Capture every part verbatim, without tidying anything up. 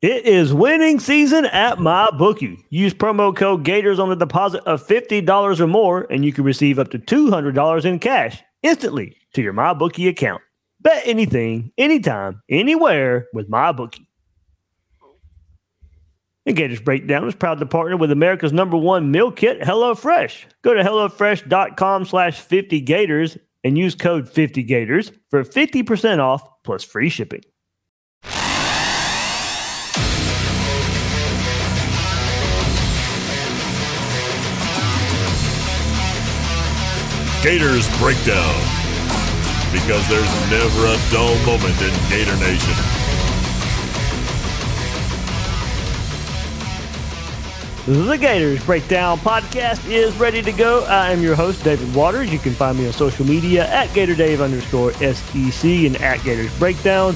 It is winning season at MyBookie. Use promo code Gators on a deposit of fifty dollars or more, and you can receive up to two hundred dollars in cash instantly to your MyBookie account. Bet anything, anytime, anywhere with MyBookie. And Gators Breakdown is proud to partner with America's number one meal kit, HelloFresh. Go to HelloFresh.com slash 50Gators and use code fifty Gators for fifty percent off plus free shipping. Gators Breakdown, because there's never a dull moment in Gator Nation. The Gators Breakdown podcast is ready to go. I am your host, David Waters. You can find me on social media at GatorDave underscore SEC and at Gators Breakdown.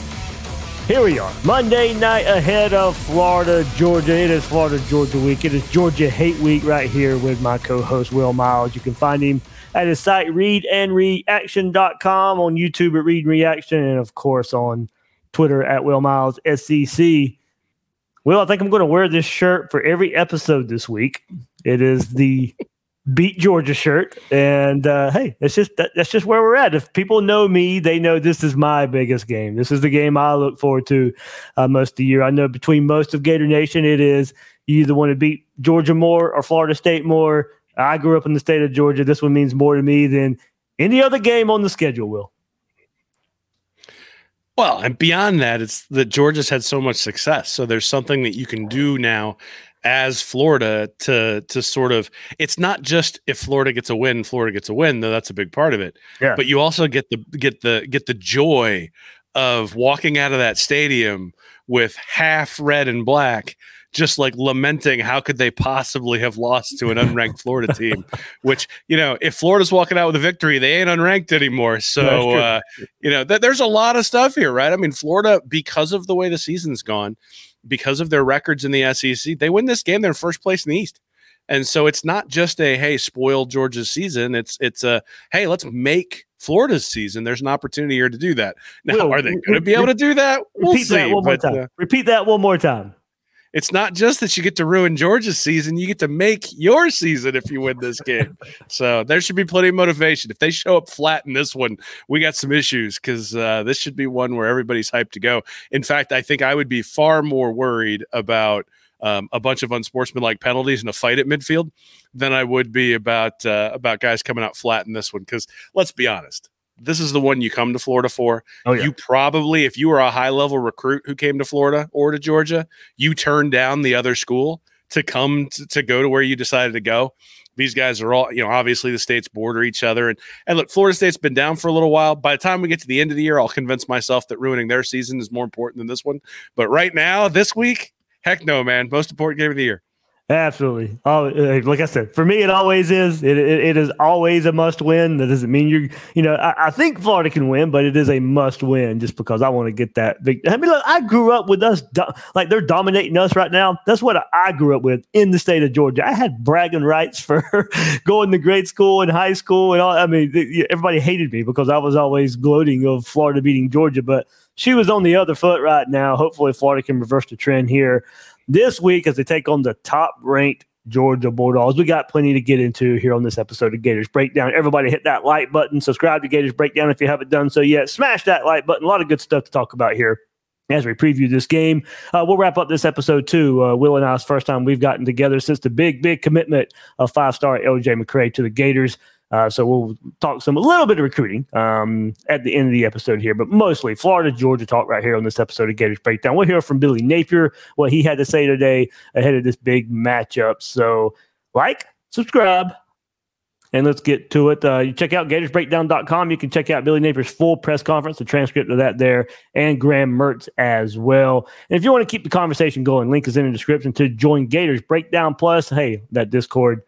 Here we are, Monday night ahead of Florida, Georgia. It is Florida, Georgia week. It is Georgia Hate Week right here with my co-host, Will Miles. You can find him at his site, Read and Reaction dot com, on YouTube at Read and Reaction, and of course on Twitter at Will Miles S E C. Will, I think I'm going to wear this shirt for every episode this week. It is the Beat Georgia shirt, and uh, hey, that's just that, that's just where we're at. If people know me, they know this is my biggest game. This is the game I look forward to uh, most of the year. I know between most of Gator Nation, it is you either want to beat Georgia more or Florida State more. I grew up in the state of Georgia. This one means more to me than any other game on the schedule, Will. Well, and beyond that, it's that Georgia's had so much success. So there's something that you can do now as Florida to to sort of, it's not just if Florida gets a win, Florida gets a win, though that's a big part of it. Yeah. But you also get the get the get the joy of walking out of that stadium with half red and black, just like lamenting how could they possibly have lost to an unranked Florida team, which, you know, if Florida's walking out with a victory, they ain't unranked anymore. So, uh, you know, th- there's a lot of stuff here, right? I mean, Florida, because of the way the season's gone, because of their records in the S E C, they win this game, they're in first place in the East. And so it's not just a, hey, spoil Georgia's season. It's, it's a, hey, let's make Florida's season. There's an opportunity here to do that. Now, Will, are they going to be able to do that? We'll repeat see. That one more but, time. Uh, repeat that one more time. It's not just that you get to ruin Georgia's season. You get to make your season if you win this game. So there should be plenty of motivation. If they show up flat in this one, we got some issues because uh, this should be one where everybody's hyped to go. In fact, I think I would be far more worried about um, a bunch of unsportsmanlike penalties and a fight at midfield than I would be about, uh, about guys coming out flat in this one. Because let's be honest. This is the one you come to Florida for. Oh, yeah. You probably, if you were a high-level recruit who came to Florida or to Georgia, you turned down the other school to come to, to go to where you decided to go. These guys are all, you know, obviously the states border each other. And, and look, Florida State's been down for a little while. By the time we get to the end of the year, I'll convince myself that ruining their season is more important than this one. But right now, this week, heck no, man. Most important game of the year. Absolutely. Oh, like I said, for me, it always is. It, it it is always a must win. That doesn't mean you're, you know, I, I think Florida can win, but it is a must win just because I want to get that big. I mean, look, I grew up with us, do, like they're dominating us right now. That's what I, I grew up with in the state of Georgia. I had bragging rights for going to grade school and high school and all. I mean, th- everybody hated me because I was always gloating of Florida beating Georgia, but she was on the other foot right now. Hopefully Florida can reverse the trend here this week as they take on the top-ranked Georgia Bulldogs. We got plenty to get into here on this episode of Gators Breakdown. Everybody hit that like button. Subscribe to Gators Breakdown if you haven't done so yet. Smash that like button. A lot of good stuff to talk about here as we preview this game. Uh, we'll wrap up this episode, too. Uh, Will and I's first time we've gotten together since the big, big commitment of five-star L J McCray to the Gators. Uh, so we'll talk some a little bit of recruiting um, at the end of the episode here, but mostly Florida, Georgia talk right here on this episode of Gators Breakdown. We'll hear from Billy Napier, what he had to say today ahead of this big matchup. So like, subscribe, and let's get to it. Uh, you check out Gators Breakdown dot com. You can check out Billy Napier's full press conference, the transcript of that there, and Graham Mertz as well. And if you want to keep the conversation going, link is in the description to join Gators Breakdown Plus. Hey, that Discord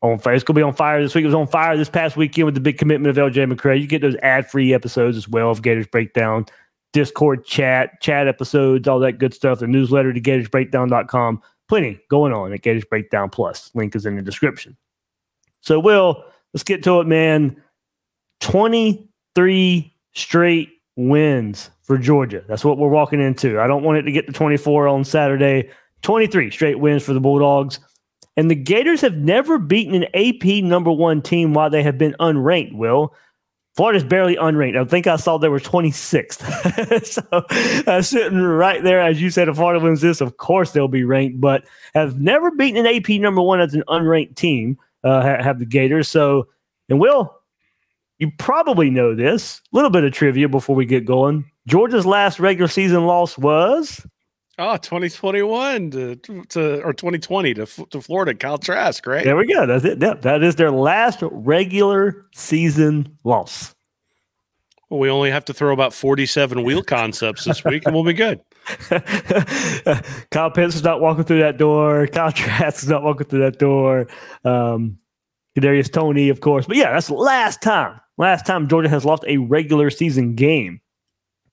on fire. It's going to be on fire this week. It was on fire this past weekend with the big commitment of L J McCray. You get those ad-free episodes as well of Gators Breakdown, Discord chat, chat episodes, all that good stuff, the newsletter to Gators Breakdown dot com. Plenty going on at Gators Breakdown Plus. Link is in the description. So, Will, let's get to it, man. twenty-three straight wins for Georgia. That's what we're walking into. I don't want it to get to twenty-four on Saturday. twenty-three straight wins for the Bulldogs. And the Gators have never beaten an A P number one team while they have been unranked, Will. Florida's barely unranked. I think I saw they were twenty-sixth. so uh, sitting right there, as you said, if Florida wins this, of course they'll be ranked, but have never beaten an A P number one as an unranked team, uh, have the Gators. So, and Will, you probably know this. A little bit of trivia before we get going. Georgia's last regular season loss was? Oh, twenty twenty-one to, to or twenty twenty to to Florida, Kyle Trask, right? There we go. That's it. That, that is their last regular season loss. Well, we only have to throw about forty-seven wheel concepts this week, and we'll be good. Kyle Pitts is not walking through that door. Kyle Trask is not walking through that door. Um, Darius Toney, of course. But, yeah, that's the last time. Last time Georgia has lost a regular season game.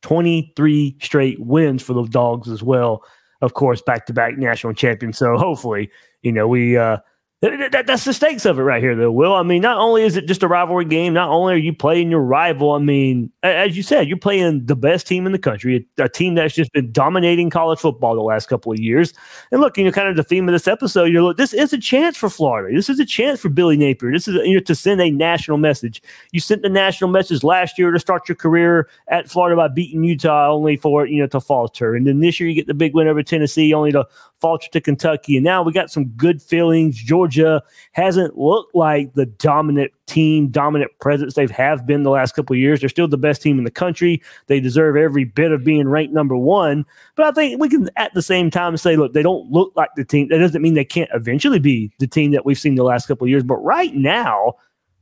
twenty-three straight wins for the Dogs as well. Of course, back-to-back national champions. So hopefully, you know, we uh, th- th- that's the stakes of it right here, though, Will. I mean, not only is it just a rivalry game, not only are you playing your rival, I mean, as you said, you're playing the best team in the country, a, a team that's just been dominating college football the last couple of years. And look, you know, kind of the theme of this episode, you know, look, this is a chance for Florida. This is a chance for Billy Napier. This is a, you know, to send a national message. You sent the national message last year to start your career at Florida by beating Utah, only for, you know, to falter. And then this year you get the big win over Tennessee, only to falter to Kentucky. And now we got some good feelings. Georgia hasn't looked like the dominant team, dominant presence they've have been the last couple of years. They're still the best team in the country. They deserve every bit of being ranked number one. But I think we can at the same time say, look, they don't look like the team. That doesn't mean they can't eventually be the team that we've seen the last couple of years. But right now,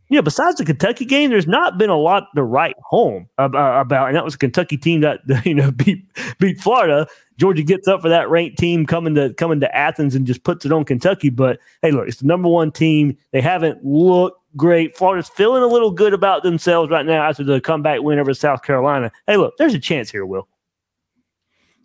you know, besides the Kentucky game, there's not been a lot to write home about. And that was a Kentucky team that, you know, beat beat Florida. Georgia gets up for that ranked team coming to coming to Athens and just puts it on Kentucky. But, hey, look, it's the number one team. They haven't looked great. Florida's feeling a little good about themselves right now after the comeback win over South Carolina. Hey, look, there's a chance here, Will.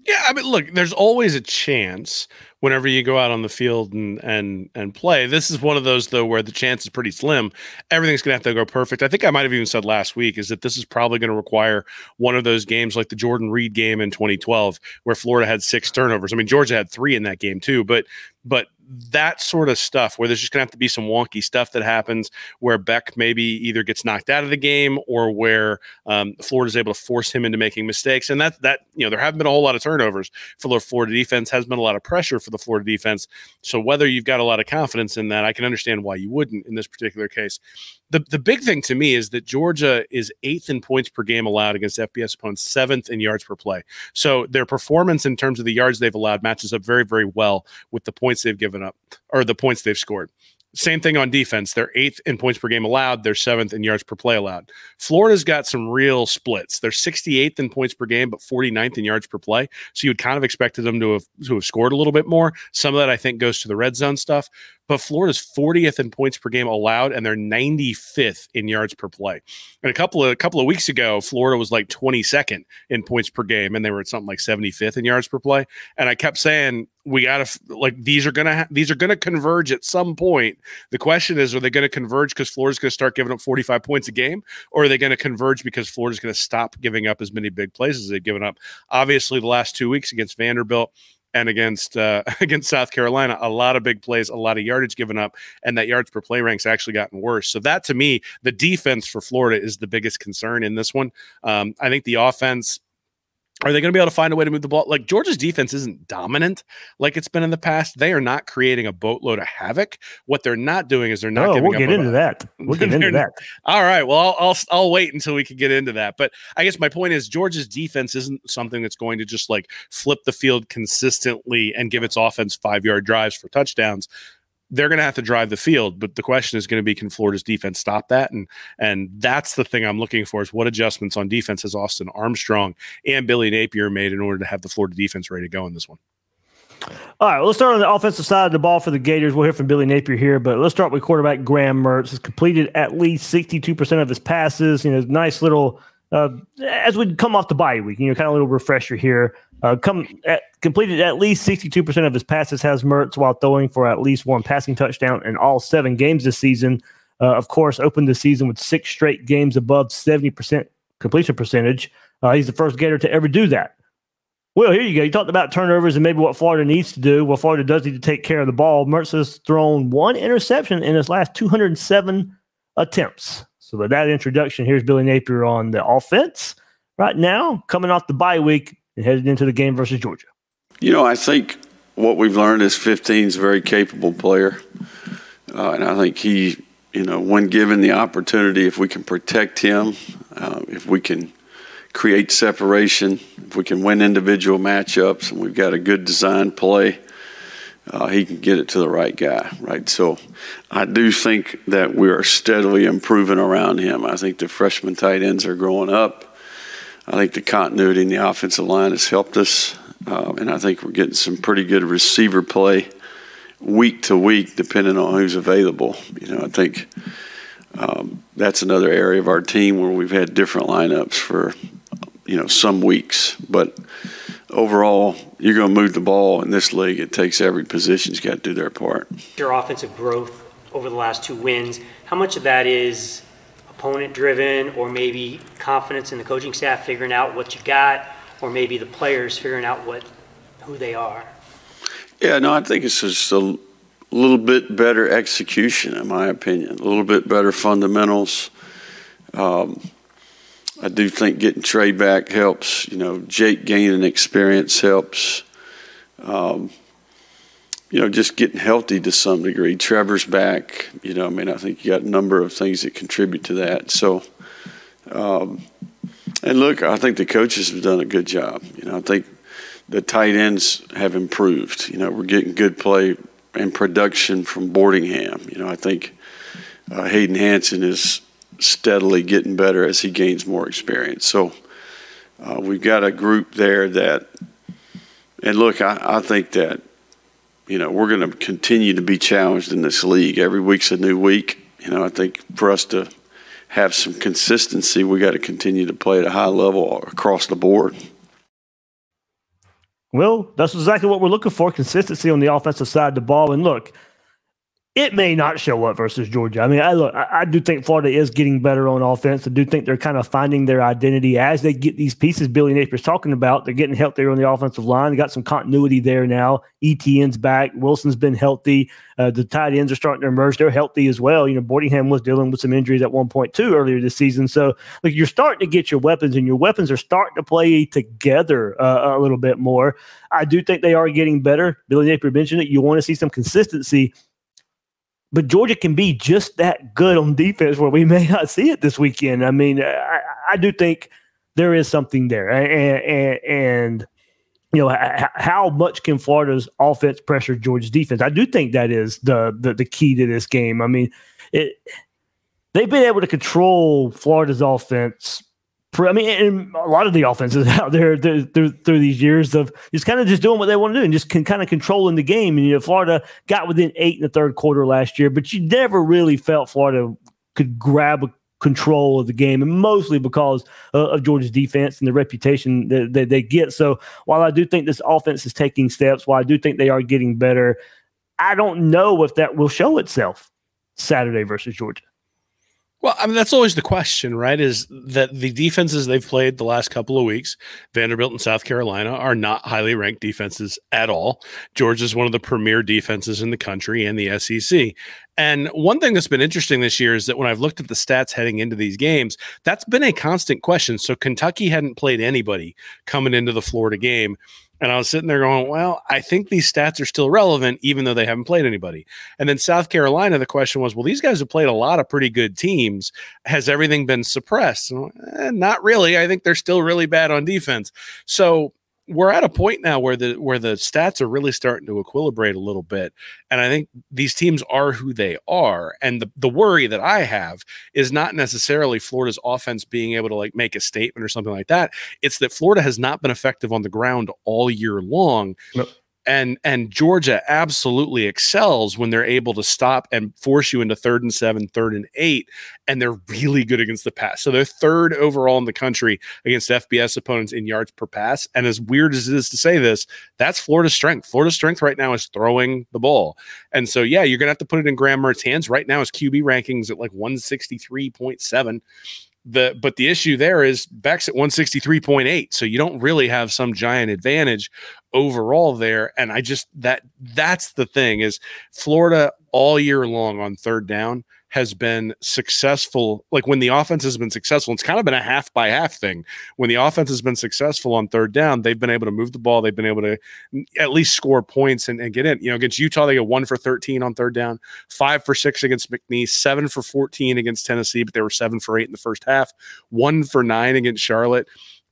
Yeah, I mean, look, there's always a chance whenever you go out on the field and and and play. This is one of those, though, where the chance is pretty slim. Everything's going to have to go perfect. I think I might have even said last week is that this is probably going to require one of those games like the Jordan Reed game in twenty twelve where Florida had six turnovers. I mean, Georgia had three in that game, too, but but that sort of stuff where there's just going to have to be some wonky stuff that happens where Beck maybe either gets knocked out of the game or where um, Florida's able to force him into making mistakes. And that, that you know, there haven't been a whole lot of turnovers for the Florida defense, has been a lot of pressure for the Florida defense. So whether you've got a lot of confidence in that, I can understand why you wouldn't in this particular case. The the big thing to me is that Georgia is eighth in points per game allowed against F B S opponents, seventh in yards per play. So their performance in terms of the yards they've allowed matches up very, very well with the points they've given up or the points they've scored. Same thing on defense. They're eighth in points per game allowed. They're seventh in yards per play allowed. Florida's got some real splits. They're sixty-eighth in points per game, but forty-ninth in yards per play. So you would kind of expected them to have, to have scored a little bit more. Some of that, I think, goes to the red zone stuff. But Florida's fortieth in points per game allowed, and they're ninety-fifth in yards per play. And a couple of a couple of weeks ago, Florida was like twenty-second in points per game, and they were at something like seventy-fifth in yards per play. And I kept saying, we got to like these are gonna ha- these are gonna converge at some point. The question is, are they gonna converge because Florida's gonna start giving up forty-five points a game, or are they gonna converge because Florida's gonna stop giving up as many big plays as they've given up? Obviously, the last two weeks against Vanderbilt and against uh, against South Carolina, a lot of big plays, a lot of yardage given up, and that yards per play rank's actually gotten worse. So that, to me, the defense for Florida is the biggest concern in this one. Um, I think the offense, are they going to be able to find a way to move the ball? Like, Georgia's defense isn't dominant like it's been in the past. They are not creating a boatload of havoc. What they're not doing is they're not oh, giving we'll up. We'll get into that. We'll get into that. All right. Well, I'll, I'll I'll wait until we can get into that. But I guess my point is Georgia's defense isn't something that's going to just, like, flip the field consistently and give its offense five-yard drives for touchdowns. They're going to have to drive the field, but the question is going to be, can Florida's defense stop that? And and that's the thing I'm looking for is what adjustments on defense has Austin Armstrong and Billy Napier made in order to have the Florida defense ready to go in this one? All right, well, let's start on the offensive side of the ball for the Gators. We'll hear from Billy Napier here, but let's start with quarterback Graham Mertz. He's completed at least sixty-two percent of his passes. You know, nice little, uh, as we come off the bye week, you know, kind of a little refresher here. Uh, come at, completed at least sixty-two percent of his passes has Mertz while throwing for at least one passing touchdown in all seven games this season. Uh, of course, opened the season with six straight games above seventy percent completion percentage. Uh, he's the first Gator to ever do that. Well, here you go. You talked about turnovers and maybe what Florida needs to do. Well, Florida does need to take care of the ball. Mertz has thrown one interception in his last two hundred seven attempts. So with that introduction, here's Billy Napier on the offense right now, coming off the bye week and headed into the game versus Georgia. You know, I think what we've learned is fifteen's a very capable player. Uh, and I think he, you know, when given the opportunity, if we can protect him, uh, if we can create separation, if we can win individual matchups, and we've got a good design play, uh, he can get it to the right guy, right? So I do think that we are steadily improving around him. I think the freshman tight ends are growing up. I think the continuity in the offensive line has helped us, uh, and I think we're getting some pretty good receiver play week to week, depending on who's available. You know, I think um, that's another area of our team where we've had different lineups for you know, some weeks. But overall, you're going to move the ball in this league. It takes every position. You've got to do their part. Your offensive growth over the last two wins, how much of that is opponent-driven or maybe confidence in the coaching staff figuring out what you got or maybe the players figuring out what who they are? Yeah, no, I think it's just a little bit better execution, in my opinion, a little bit better fundamentals. Um I do think getting Trey back helps. You know, Jake gaining experience helps. Um, you know, just getting healthy to some degree. Trevor's back. You know, I mean, I think you got a number of things that contribute to that. So, um, and look, I think the coaches have done a good job. You know, I think the tight ends have improved. You know, we're getting good play and production from Boardingham. You know, I think uh, Hayden Hansen is steadily getting better as he gains more experience. So uh, we've got a group there that, and look, I, I think that, you know, we're going to continue to be challenged in this league. Every week's a new week. You know, I think for us to have some consistency, we got to continue to play at a high level across the board. Well, that's exactly what we're looking for, consistency on the offensive side of the ball. And look, it may not show up versus Georgia. I mean, I look, I, I do think Florida is getting better on offense. I do think they're kind of finding their identity as they get these pieces Billy Napier's talking about. They're getting healthier on the offensive line. They got some continuity there now. E T N's back. Wilson's been healthy. Uh, the tight ends are starting to emerge. They're healthy as well. You know, Boardingham was dealing with some injuries at one point too earlier this season. So, like, you're starting to get your weapons, and your weapons are starting to play together uh, a little bit more. I do think they are getting better. Billy Napier mentioned it. You want to see some consistency. But Georgia can be just that good on defense where we may not see it this weekend. I mean, I, I do think there is something there. And, and, and you know, h- how much can Florida's offense pressure Georgia's defense? I do think that is the the, the key to this game. I mean, it, they've been able to control Florida's offense. I mean, and a lot of the offenses out there through, through, through these years of just kind of just doing what they want to do and just can kind of controlling the game. And, you know, Florida got within eight in the third quarter last year, but you never really felt Florida could grab control of the game, and mostly because uh, of Georgia's defense and the reputation that, that they get. So while I do think this offense is taking steps, while I do think they are getting better, I don't know if that will show itself Saturday versus Georgia. Well, I mean, that's always the question, right, is that the defenses they've played the last couple of weeks, Vanderbilt and South Carolina, are not highly ranked defenses at all. Georgia's one of the premier defenses in the country and the S E C. And one thing that's been interesting this year is that when I've looked at the stats heading into these games, that's been a constant question. So Kentucky hadn't played anybody coming into the Florida game. And I was sitting there going, well, I think these stats are still relevant, even though they haven't played anybody. And then South Carolina, the question was, well, these guys have played a lot of pretty good teams. Has everything been suppressed? And eh, not really. I think they're still really bad on defense. So we're at a point now where the where the stats are really starting to equilibrate a little bit. And I think these teams are who they are. And the, the worry that I have is not necessarily Florida's offense being able to like make a statement or something like that. It's that Florida has not been effective on the ground all year long. Nope. And and Georgia absolutely excels when they're able to stop and force you into third and seven, third and eight, and they're really good against the pass. So they're third overall in the country against F B S opponents in yards per pass. And as weird as it is to say this, that's Florida's strength. Florida's strength right now is throwing the ball. And so, yeah, you're going to have to put it in Graham Mertz's hands. Right now his Q B rankings at like one sixty-three point seven. The but the issue there is Beck's at one sixty-three point eight, so you don't really have some giant advantage overall there. And I just that that's the thing is Florida all year long on third down has been successful. Like when the offense has been successful, it's kind of been a half by half thing. When the offense has been successful on third down, they've been able to move the ball. They've been able to at least score points and, and get in. You know, against Utah, they get one for thirteen on third down, five for six against McNeese, seven for fourteen against Tennessee, but they were seven for eight in the first half, one for nine against Charlotte,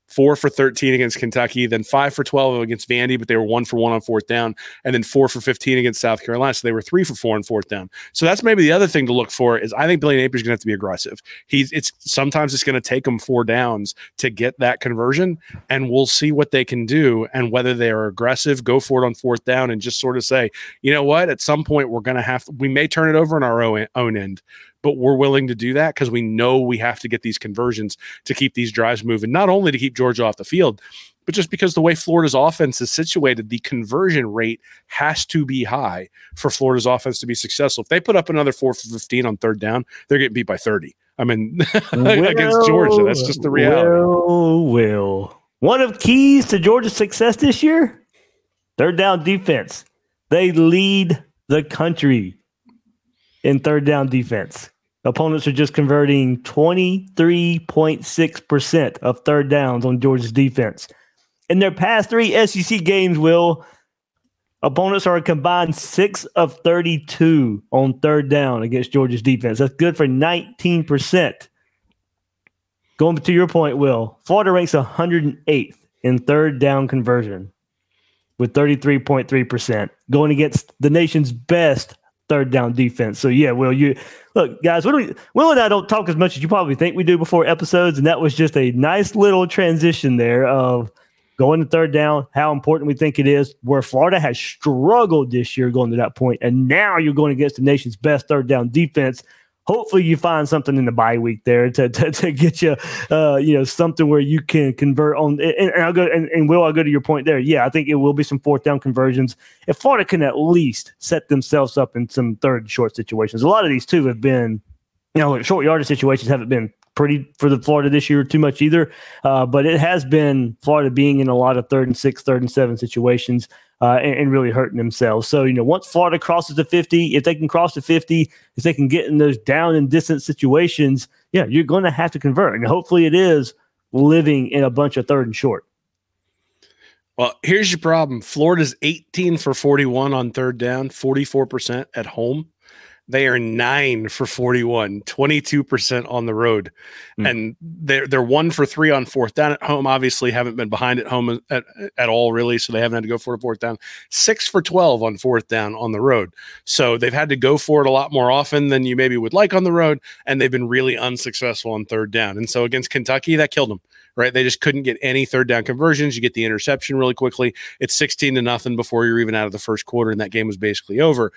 four for thirteen against Kentucky, then five for twelve against Vandy, but they were one for one on fourth down, and then four for fifteen against South Carolina. So they were three for four on fourth down. So that's maybe the other thing to look for is I think Billy Napier is going to have to be aggressive. He's it's sometimes it's going to take them four downs to get that conversion, and we'll see what they can do and whether they are aggressive, go for it on fourth down, and just sort of say, you know what, at some point we're going to have to, we may turn it over on our own, own end. But we're willing to do that because we know we have to get these conversions to keep these drives moving, not only to keep Georgia off the field, but just because the way Florida's offense is situated, the conversion rate has to be high for Florida's offense to be successful. If they put up another four for fifteen on third down, they're getting beat by thirty. I mean, well, against Georgia, that's just the reality. Well, well, one of keys to Georgia's success this year, third down defense. They lead the country in third down defense. Opponents are just converting twenty-three point six percent of third downs on Georgia's defense. In their past three S E C games, Will, opponents are a combined six of thirty-two on third down against Georgia's defense. That's good for nineteen percent. Going to your point, Will, Florida ranks one hundred eighth in third down conversion with thirty-three point three percent, going against the nation's best third down defense. So yeah, Will, you look, guys, we don't, Will and I don't talk as much as you probably think we do before episodes, and that was just a nice little transition there of going to third down, how important we think it is, where Florida has struggled this year going to that point, and now you're going against the nation's best third down defense. Hopefully you find something in the bye week there to to, to get you, uh, you know, something where you can convert on. And, and I'll go and, and Will, I'll go to your point there. Yeah, I think it will be some fourth down conversions. If Florida can at least set themselves up in some third and short situations, a lot of these two have been, you know, short yardage situations haven't been pretty for the Florida this year too much either. Uh, but it has been Florida being in a lot of third and six, third and seven situations. Uh, and, and really hurting themselves. So, you know, once Florida crosses the fifty, if they can cross the fifty, if they can get in those down and distance situations, yeah, you're going to have to convert. And hopefully it is living in a bunch of third and short. Well, here's your problem. Florida's eighteen for forty-one on third down, forty-four percent at home. They are nine for forty-one, twenty-two percent on the road. Mm. And they're, they're one for three on fourth down at home. Obviously, haven't been behind at home at, at all, really, so they haven't had to go for it fourth down. six for twelve on fourth down on the road. So they've had to go for it a lot more often than you maybe would like on the road, and they've been really unsuccessful on third down. And so against Kentucky, that killed them, right? They just couldn't get any third down conversions. You get the interception really quickly. It's sixteen to nothing before you're even out of the first quarter, and that game was basically over.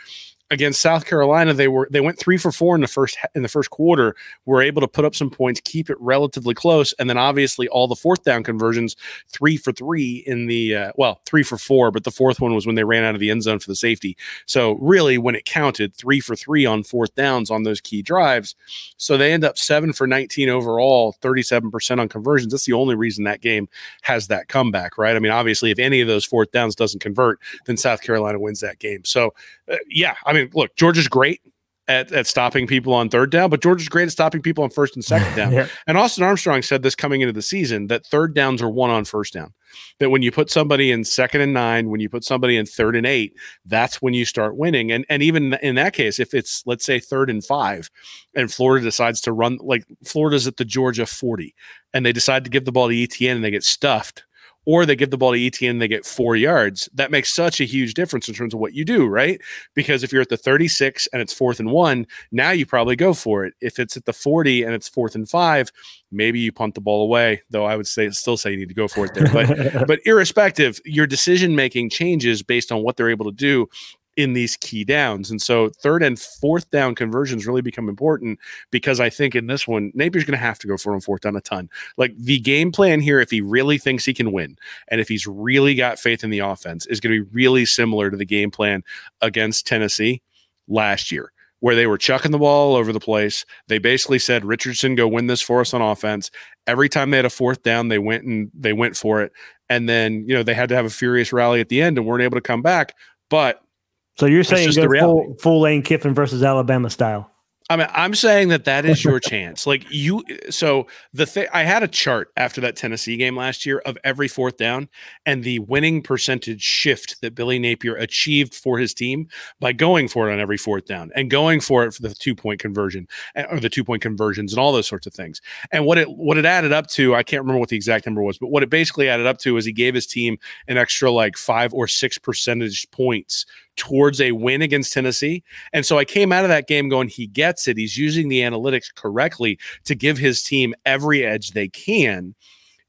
Against South Carolina, they were they went three for four in the first in the first quarter. Were able to put up some points, keep it relatively close, and then obviously all the fourth down conversions, three for three in the uh, well, three for four, but the fourth one was when they ran out of the end zone for the safety. So really, when it counted, three for three on fourth downs on those key drives. So they end up seven for nineteen overall, thirty-seven percent on conversions. That's the only reason that game has that comeback, right? I mean, obviously, if any of those fourth downs doesn't convert, then South Carolina wins that game. So uh, yeah, I mean. Look, Georgia's great at, at stopping people on third down, but Georgia's great at stopping people on first and second down. Yeah. And Austin Armstrong said this coming into the season, that third downs are won on first down. That when you put somebody in second and nine, when you put somebody in third and eight, that's when you start winning. And and even in that case, if it's, let's say, third and five, and Florida decides to run, like Florida's at the Georgia forty, and they decide to give the ball to E T N and they get stuffed, or they give the ball to E T N and they get four yards. That makes such a huge difference in terms of what you do, right? Because if you're at the thirty-six and it's fourth and one, now you probably go for it. If it's at the forty and it's fourth and five, maybe you punt the ball away, though I would say still say you need to go for it there. But, but irrespective, your decision-making changes based on what they're able to do in these key downs. And so third and fourth down conversions really become important because I think in this one, Napier's going to have to go for it on fourth down a ton. Like the game plan here, if he really thinks he can win and if he's really got faith in the offense, is going to be really similar to the game plan against Tennessee last year, where they were chucking the ball all over the place. They basically said, Richardson, go win this for us on offense. Every time they had a fourth down, they went and they went for it. And then, you know, they had to have a furious rally at the end and weren't able to come back. But so you're saying go full, full Lane Kiffin versus Alabama style. I mean, I'm saying that that is your chance. Like you, so the thing, I had a chart after that Tennessee game last year of every fourth down and the winning percentage shift that Billy Napier achieved for his team by going for it on every fourth down and going for it for the two point conversion or the two point conversions and all those sorts of things. And what it, what it added up to, I can't remember what the exact number was, but what it basically added up to is he gave his team an extra like five or six percentage points towards a win against Tennessee. And so I came out of that game going, he gets it. He's using the analytics correctly to give his team every edge they can.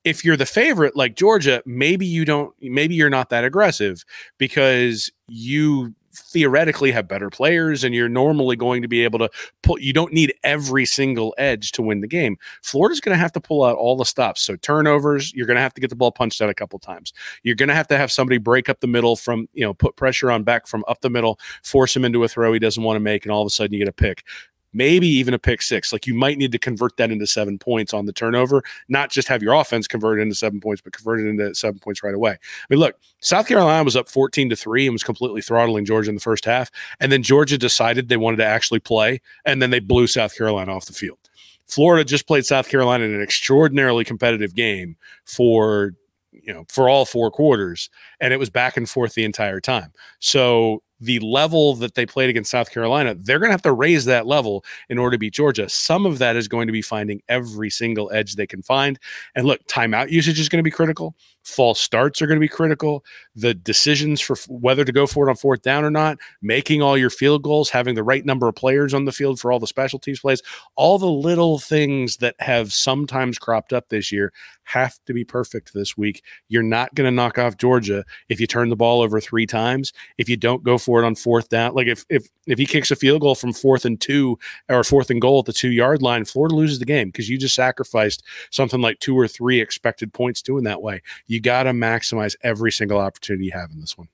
If you're the favorite, like Georgia, maybe you don't, maybe you're not that aggressive because you theoretically have better players and you're normally going to be able to pull, you don't need every single edge to win the game. Florida's going to have to pull out all the stops. So turnovers, you're going to have to get the ball punched out a couple times. You're going to have to have somebody break up the middle from, you know, put pressure on Beck from up the middle, force him into a throw he doesn't want to make. And all of a sudden you get a pick, maybe even a pick six. Like you might need to convert that into seven points on the turnover, not just have your offense converted into seven points, but convert it into seven points right away. I mean, look, South Carolina was up fourteen to three and was completely throttling Georgia in the first half. And then Georgia decided they wanted to actually play. And then they blew South Carolina off the field. Florida just played South Carolina in an extraordinarily competitive game for, you know, for all four quarters. And it was back and forth the entire time. So the level that they played against South Carolina, they're going to have to raise that level in order to beat Georgia. Some of that is going to be finding every single edge they can find. And look, timeout usage is going to be critical. False starts are going to be critical. The decisions for whether to go for it on fourth down or not, making all your field goals, having the right number of players on the field for all the special teams plays, all the little things that have sometimes cropped up this year have to be perfect this week. You're not going to knock off Georgia if you turn the ball over three times, if you don't go for it on fourth down. Like if if if he kicks a field goal from fourth and two or fourth and goal at the two-yard line, Florida loses the game because you just sacrificed something like two or three expected points doing that way. You got to maximize every single opportunity you have in this one.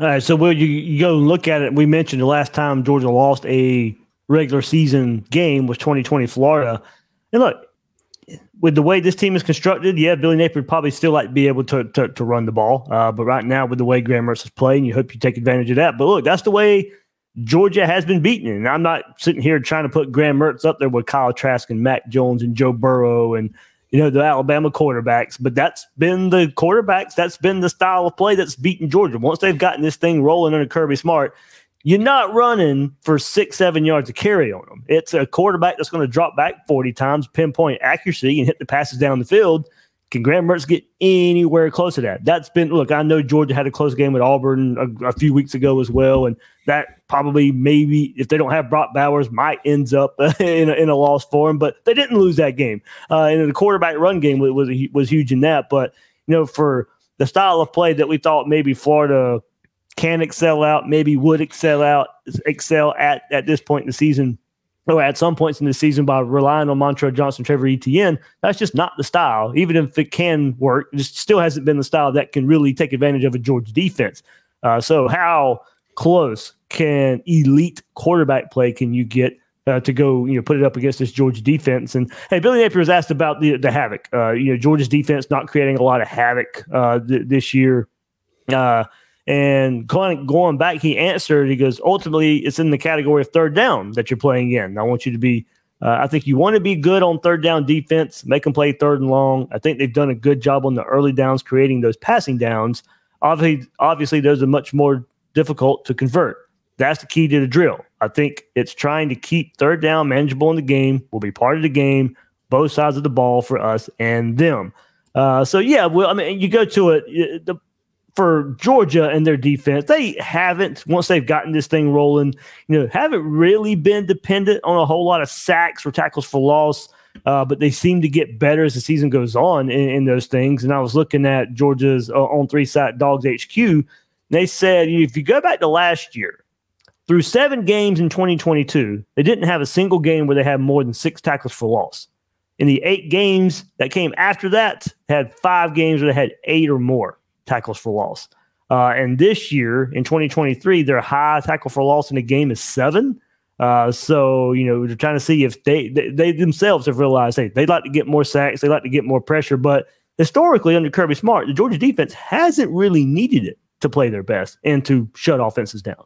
All right, so Will, you, you go look at it. We mentioned the last time Georgia lost a regular season game was twenty twenty Florida. And look, with the way this team is constructed, yeah, Billy Napier would probably still like to be able to, to, to run the ball. Uh, but right now, with the way Graham Mertz is playing, you hope you take advantage of that. But look, that's the way Georgia has been beaten. And I'm not sitting here trying to put Graham Mertz up there with Kyle Trask and Mac Jones and Joe Burrow and you know, the Alabama quarterbacks, but that's been the quarterbacks. That's been the style of play that's beaten Georgia. Once they've gotten this thing rolling under Kirby Smart, you're not running for six, seven yards of carry on them. It's a quarterback that's going to drop back forty times, pinpoint accuracy, and hit the passes down the field. Can Graham Mertz get anywhere close to that? That's been, look, I know Georgia had a close game with Auburn a, a few weeks ago as well, and that probably maybe, if they don't have Brock Bowers, might ends up in a, in a loss for him, but they didn't lose that game. Uh, and the quarterback run game was, was was huge in that, but, you know, for the style of play that we thought maybe Florida can excel out, maybe would excel out, excel at, at this point in the season, or at some points in the season by relying on Montrell Johnson, Trevor Etienne, that's just not the style. Even if it can work, it just still hasn't been the style that can really take advantage of a Georgia defense. Uh, so how close can elite quarterback play can you get uh, to go, you know, put it up against this Georgia defense? And, hey, Billy Napier was asked about the, the havoc. Uh, you know, Georgia's defense not creating a lot of havoc uh, th- this year. Uh And going, going back, he answered, he goes, ultimately, it's in the category of third down that you're playing in. I want you to be, uh, I think you want to be good on third down defense, make them play third and long. I think they've done a good job on the early downs, creating those passing downs. Obviously, obviously those are much more difficult to convert. That's the key to the drill. I think it's trying to keep third down manageable in the game, will be part of the game, both sides of the ball for us and them. Uh, so, yeah, well, I mean, you go to it, the for Georgia and their defense, they haven't, once they've gotten this thing rolling, you know, haven't really been dependent on a whole lot of sacks or tackles for loss, uh, but they seem to get better as the season goes on in, in those things. And I was looking at Georgia's uh, on three site Dogs H Q. And they said, if you go back to last year, through seven games in twenty twenty-two, they didn't have a single game where they had more than six tackles for loss. In the eight games that came after that, they had five games where they had eight or more tackles for loss. Uh, and this year in twenty twenty-three, their high tackle for loss in a game is seven. Uh, so, you know, we're trying to see if they, they, they themselves have realized, hey, they'd like to get more sacks. They'd like to get more pressure. But historically, under Kirby Smart, the Georgia defense hasn't really needed it to play their best and to shut offenses down.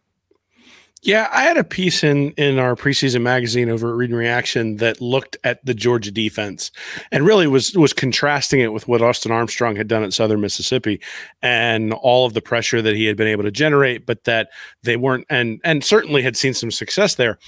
Yeah, I had a piece in in our preseason magazine over at Read and Reaction that looked at the Georgia defense and really was was contrasting it with what Austin Armstrong had done at Southern Mississippi and all of the pressure that he had been able to generate, but that they weren't, and and certainly had seen some success there,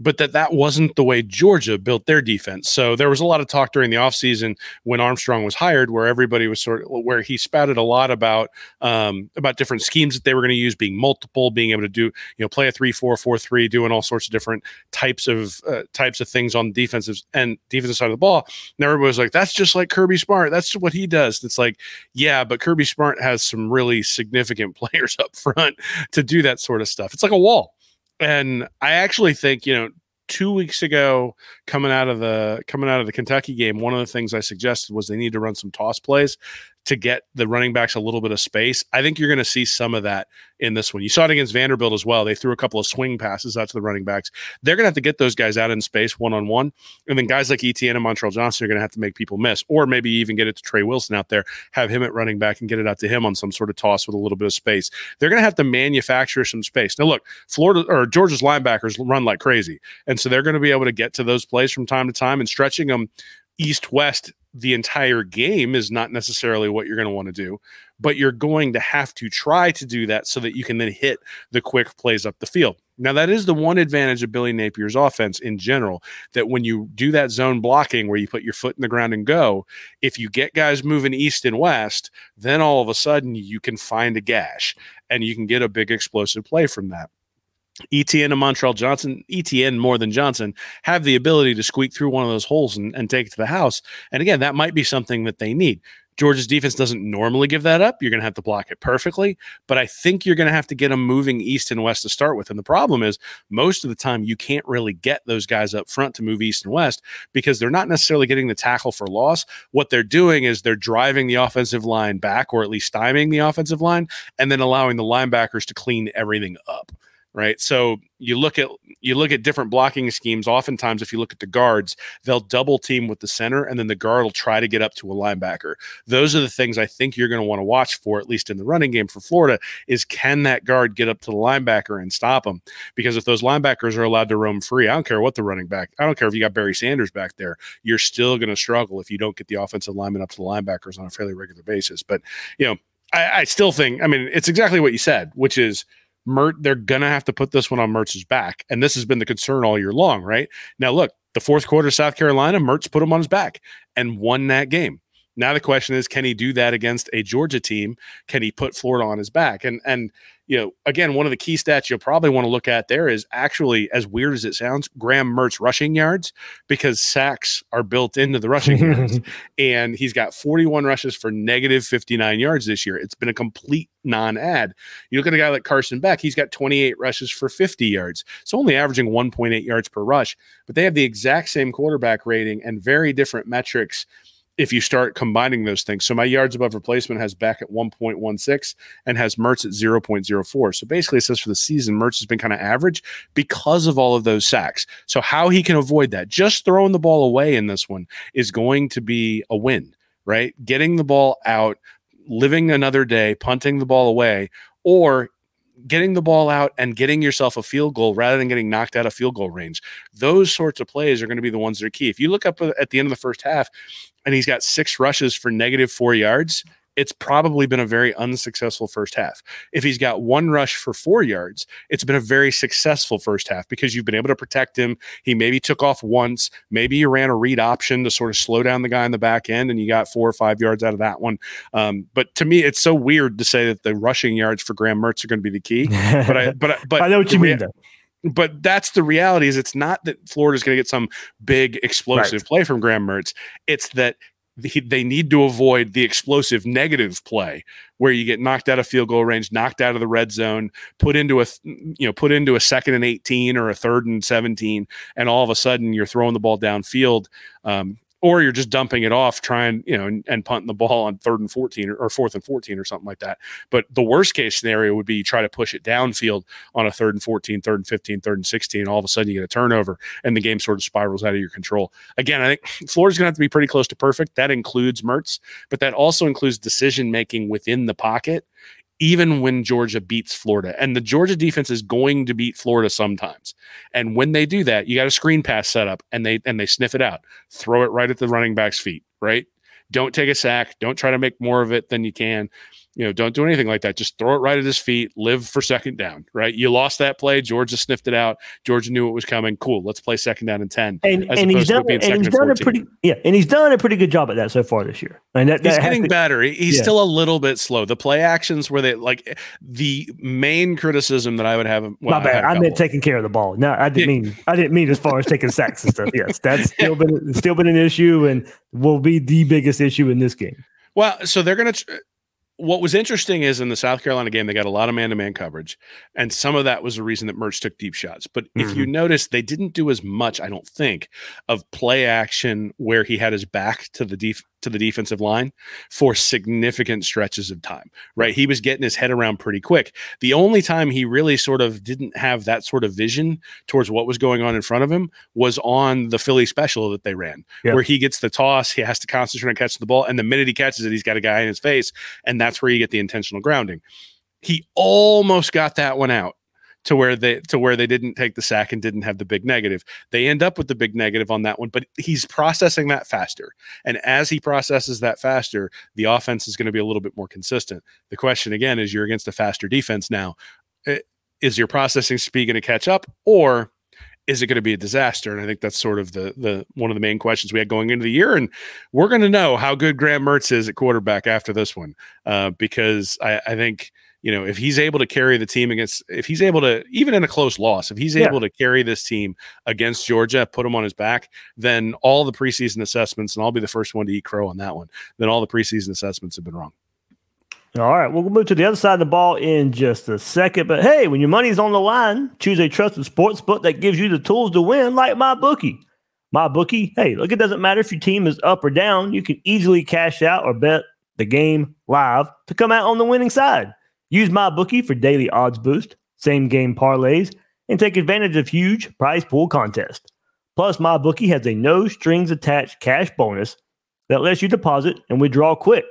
but that that wasn't the way Georgia built their defense. So there was a lot of talk during the offseason when Armstrong was hired, where everybody was sort of, where he spouted a lot about, um, about different schemes that they were going to use, being multiple, being able to do, you know, play a three, four, four, three, doing all sorts of different types of, uh, types of things on the defensive and defensive side of the ball. And everybody was like, that's just like Kirby Smart. That's what he does. It's like, yeah, but Kirby Smart has some really significant players up front to do that sort of stuff. It's like a wall. And I actually think, you know, two weeks ago, coming out of the coming out of the Kentucky game, one of the things I suggested was they need to run some toss plays to get the running backs a little bit of space. I think you're going to see some of that in this one. You saw it against Vanderbilt as well. They threw a couple of swing passes out to the running backs. They're going to have to get those guys out in space one-on-one. And then guys like E T N and Montrell Johnson are going to have to make people miss, or maybe even get it to Trey Wilson out there, have him at running back and get it out to him on some sort of toss with a little bit of space. They're going to have to manufacture some space. Now look, Florida or Georgia's linebackers run like crazy. And so they're going to be able to get to those plays from time to time, and stretching them east-west the entire game is not necessarily what you're going to want to do, but you're going to have to try to do that so that you can then hit the quick plays up the field. Now, that is the one advantage of Billy Napier's offense in general, that when you do that zone blocking where you put your foot in the ground and go, if you get guys moving east and west, then all of a sudden you can find a gash and you can get a big explosive play from that. E T N and Montrell Johnson, E T N more than Johnson, have the ability to squeak through one of those holes and, and take it to the house. And again, that might be something that they need. Georgia's defense doesn't normally give that up. You're going to have to block it perfectly, but I think you're going to have to get them moving east and west to start with. And the problem is, most of the time, you can't really get those guys up front to move east and west because they're not necessarily getting the tackle for loss. What they're doing is they're driving the offensive line back, or at least stymieing the offensive line, and then allowing the linebackers to clean everything up. Right. So you look at you look at different blocking schemes. Oftentimes, if you look at the guards, they'll double team with the center, and then the guard will try to get up to a linebacker. Those are the things I think you're going to want to watch for, at least in the running game for Florida, is can that guard get up to the linebacker and stop him? Because if those linebackers are allowed to roam free, I don't care what the running back, I don't care if you got Barry Sanders back there, you're still going to struggle if you don't get the offensive lineman up to the linebackers on a fairly regular basis. But, you know, I, I still think, I mean, it's exactly what you said, which is, Mert, they're going to have to put this one on Mertz's back. And this has been the concern all year long, right? Now, look, the fourth quarter of South Carolina, Mertz put him on his back and won that game. Now the question is, can he do that against a Georgia team? Can he put Florida on his back? And, and you know, again, one of the key stats you'll probably want to look at there is actually, as weird as it sounds, Graham Mertz rushing yards, because sacks are built into the rushing yards. And he's got forty-one rushes for negative fifty-nine yards this year. It's been a complete non-ad. You look at a guy like Carson Beck, he's got twenty-eight rushes for fifty yards. It's only averaging one point eight yards per rush, but they have the exact same quarterback rating and very different metrics if you start combining those things. So my yards above replacement has Beck at one point one six and has Mertz at zero point zero four. So basically it says for the season, Mertz has been kind of average because of all of those sacks. So how he can avoid that, just throwing the ball away in this one, is going to be a win, right? Getting the ball out, living another day, punting the ball away, or getting the ball out and getting yourself a field goal rather than getting knocked out of field goal range. Those sorts of plays are going to be the ones that are key. If you look up at the end of the first half and he's got six rushes for negative four yards, it's probably been a very unsuccessful first half. If he's got one rush for four yards, it's been a very successful first half because you've been able to protect him. He maybe took off once. Maybe you ran a read option to sort of slow down the guy in the back end, and you got four or five yards out of that one. Um, but to me, it's so weird to say that the rushing yards for Graham Mertz are going to be the key. But I, but, I, but I know what you mean, though. But that's the reality. Is it's not that Florida's going to get some big explosive right. play from Graham Mertz. It's that He, they need to avoid the explosive negative play where you get knocked out of field goal range, knocked out of the red zone, put into a you know put into a second and eighteen or a third and seventeen, and all of a sudden you're throwing the ball downfield. Um, or you're just dumping it off, trying, you know, and, and punting the ball on third and fourteen or, or fourth and fourteen or something like that. But the worst case scenario would be you try to push it downfield on a third and fourteen, third and fifteen, third and sixteen. And all of a sudden you get a turnover and the game sort of spirals out of your control. Again, I think Florida's going to have to be pretty close to perfect. That includes Mertz, but that also includes decision-making within the pocket, even when Georgia beats Florida. And the Georgia defense is going to beat Florida sometimes. And when they do that, you got a screen pass set up and they and they sniff it out. Throw it right at the running back's feet, right? Don't take a sack. Don't try to make more of it than you can. You know, don't do anything like that. Just throw it right at his feet. Live for second down, right? You lost that play. Georgia sniffed it out. Georgia knew it was coming. Cool. Let's play second down and ten. And, and he's done, and he's done a pretty, yeah, and he's done a pretty good job at that so far this year. And that, that he's getting to, better. He's yeah. still a little bit slow. The play actions where they like the main criticism that I would have. Well, My bad. I, I meant taking care of the ball. No, I didn't yeah. mean. I didn't mean as far as taking sacks and stuff. Yes, that's still yeah. been still been an issue and will be the biggest issue in this game. Well, so they're gonna. Tr- What was interesting is in the South Carolina game, they got a lot of man-to-man coverage, and some of that was the reason that Mertz took deep shots. But mm-hmm. if you notice, they didn't do as much, I don't think, of play action where he had his back to the def- to the defensive line for significant stretches of time, right? He was getting his head around pretty quick. The only time he really sort of didn't have that sort of vision towards what was going on in front of him was on the Philly special that they ran, yep. where he gets the toss, he has to concentrate on catching the ball, and the minute he catches it, he's got a guy in his face, and that's where you get the intentional grounding. He almost got that one out to where they to where they didn't take the sack and didn't have the big negative. They end up with the big negative on that one, but he's processing that faster. And as he processes that faster, the offense is going to be a little bit more consistent. The question again is, you're against a faster defense now. Is your processing speed going to catch up, or is it going to be a disaster? And I think that's sort of the the one of the main questions we had going into the year. And we're going to know how good Graham Mertz is at quarterback after this one, uh, because I, I think, you know, if he's able to carry the team against, if he's able to, even in a close loss, if he's yeah. able to carry this team against Georgia, put him on his back, then all the preseason assessments, and I'll be the first one to eat crow on that one, then all the preseason assessments have been wrong. All right, we'll move to the other side of the ball in just a second. But hey, when your money's on the line, choose a trusted sports book that gives you the tools to win, like MyBookie. MyBookie, hey, look, it doesn't matter if your team is up or down. You can easily cash out or bet the game live to come out on the winning side. Use MyBookie for daily odds boost, same game parlays, and take advantage of huge prize pool contests. Plus, MyBookie has a no-strings-attached cash bonus that lets you deposit and withdraw quick.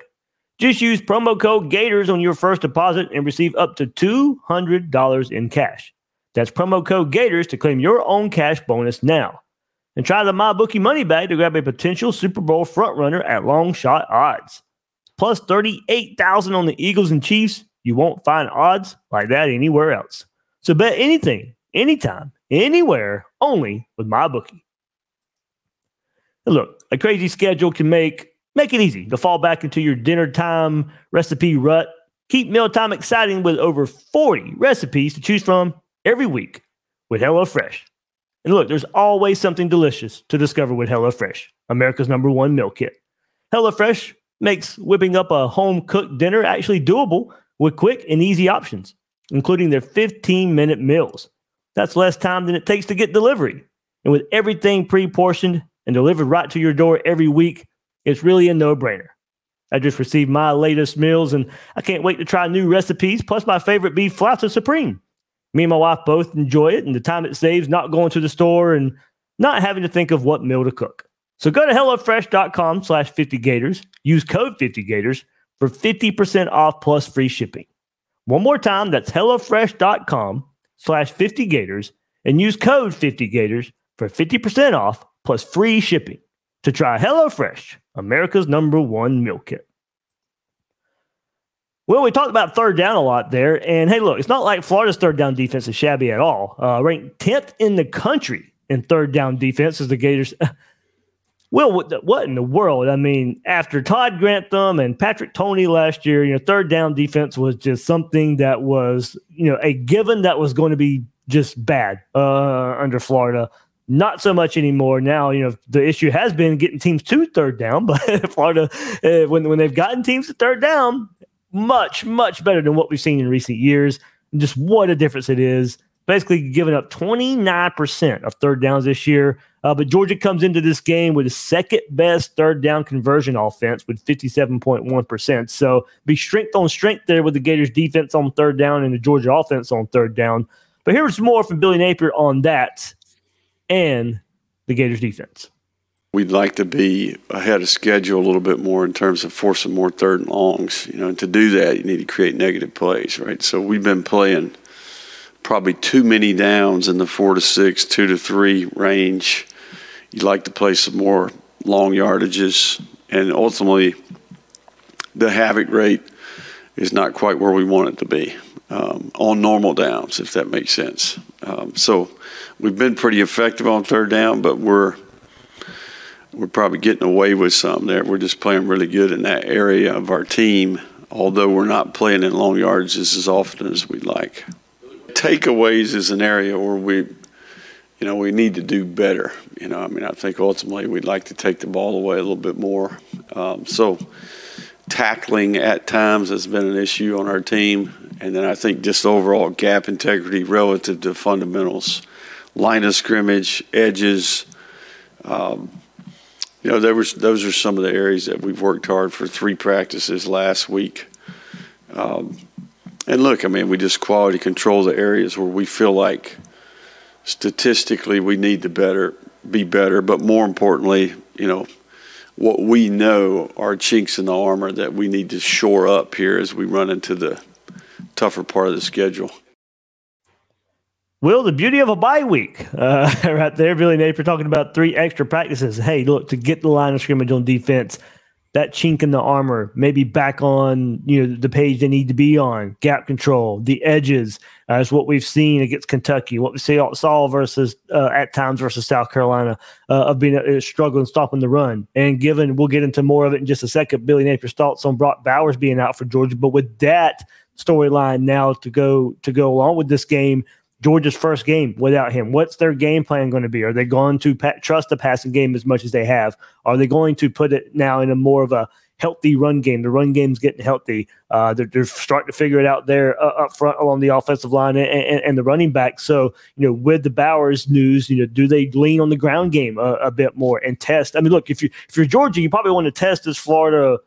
Just use promo code GATORS on your first deposit and receive up to two hundred dollars in cash. That's promo code GATORS to claim your own cash bonus now. And try the MyBookie money bag to grab a potential Super Bowl frontrunner at long shot odds. Plus thirty-eight thousand dollars on the Eagles and Chiefs. You won't find odds like that anywhere else. So bet anything, anytime, anywhere, only with MyBookie. And look, a crazy schedule can make Make it easy to fall back into your dinner time recipe rut. Keep mealtime exciting with over forty recipes to choose from every week with HelloFresh. And look, there's always something delicious to discover with HelloFresh, America's number one meal kit. HelloFresh makes whipping up a home-cooked dinner actually doable with quick and easy options, including their fifteen-minute meals. That's less time than it takes to get delivery. And with everything pre-portioned and delivered right to your door every week, it's really a no-brainer. I just received my latest meals, and I can't wait to try new recipes, plus my favorite beef flauta supreme. Me and my wife both enjoy it, and the time it saves not going to the store and not having to think of what meal to cook. So go to HelloFresh.com slash 50Gators. Use code fifty Gators for fifty percent off plus free shipping. One more time, that's HelloFresh.com slash 50Gators, and use code fifty Gators for fifty percent off plus free shipping to try HelloFresh, America's number one meal kit. Well, we talked about third down a lot there. And hey, look, it's not like Florida's third down defense is shabby at all. Uh, ranked tenth in the country in third down defense is the Gators. Well, what, the, what in the world? I mean, after Todd Grantham and Patrick Toney last year, you know, third down defense was just something that was, you know, a given that was going to be just bad uh, under Florida. Not so much anymore now. You know, the issue has been getting teams to third down, but Florida, uh, when when they've gotten teams to third down, much, much better than what we've seen in recent years. And just what a difference it is basically giving up twenty-nine percent of third downs this year. Uh, but Georgia comes into this game with the second-best third-down conversion offense with fifty-seven point one percent. So be strength on strength there with the Gators defense on third down and the Georgia offense on third down. But here's more from Billy Napier on that and the Gators defense. We'd like to be ahead of schedule a little bit more in terms of forcing more third and longs. You know, and to do that, you need to create negative plays, right? So we've been playing probably too many downs in the four to six, two to three range. You'd like to play some more long yardages, and ultimately the havoc rate is not quite where we want it to be um, on normal downs, if that makes sense. Um, so we've been pretty effective on third down, but we're we're probably getting away with some there. We're just playing really good in that area of our team, although we're not playing in long yardages as often as we'd like. Takeaways is an area where we – You know, we need to do better. You know, I mean, I think ultimately we'd like to take the ball away a little bit more. Um, so tackling at times has been an issue on our team. And then I think just overall gap integrity relative to fundamentals, line of scrimmage, edges. Um, you know, there was, those are some of the areas that we've worked hard for three practices last week. Um, and look, I mean, we just quality control the areas where we feel like statistically we need to better be better, but more importantly, you know, what we know are chinks in the armor that we need to shore up here as we run into the tougher part of the schedule. Will, the beauty of a bye week uh, right there, Billy Napier talking about three extra practices. Hey, look, to get the line of scrimmage on defense, that chink in the armor, maybe back on, you know, the page they need to be on, gap control, the edges, uh, is what we've seen against Kentucky, what we saw versus uh, at times versus South Carolina uh, of being uh, struggling, stopping the run. And given, we'll get into more of it in just a second, Billy Napier's thoughts on Brock Bowers being out for Georgia. But with that storyline now to go to go along with this game, Georgia's first game without him. What's their game plan going to be? Are they going to pa- trust the passing game as much as they have? Are they going to put it now in a more of a healthy run game? The run game's getting healthy. Uh, they're, they're starting to figure it out there uh, up front along the offensive line and, and, and the running back. So, you know, with the Bowers news, you know, do they lean on the ground game a, a bit more and test? I mean, look, if you if you're Georgia, you probably want to test this Florida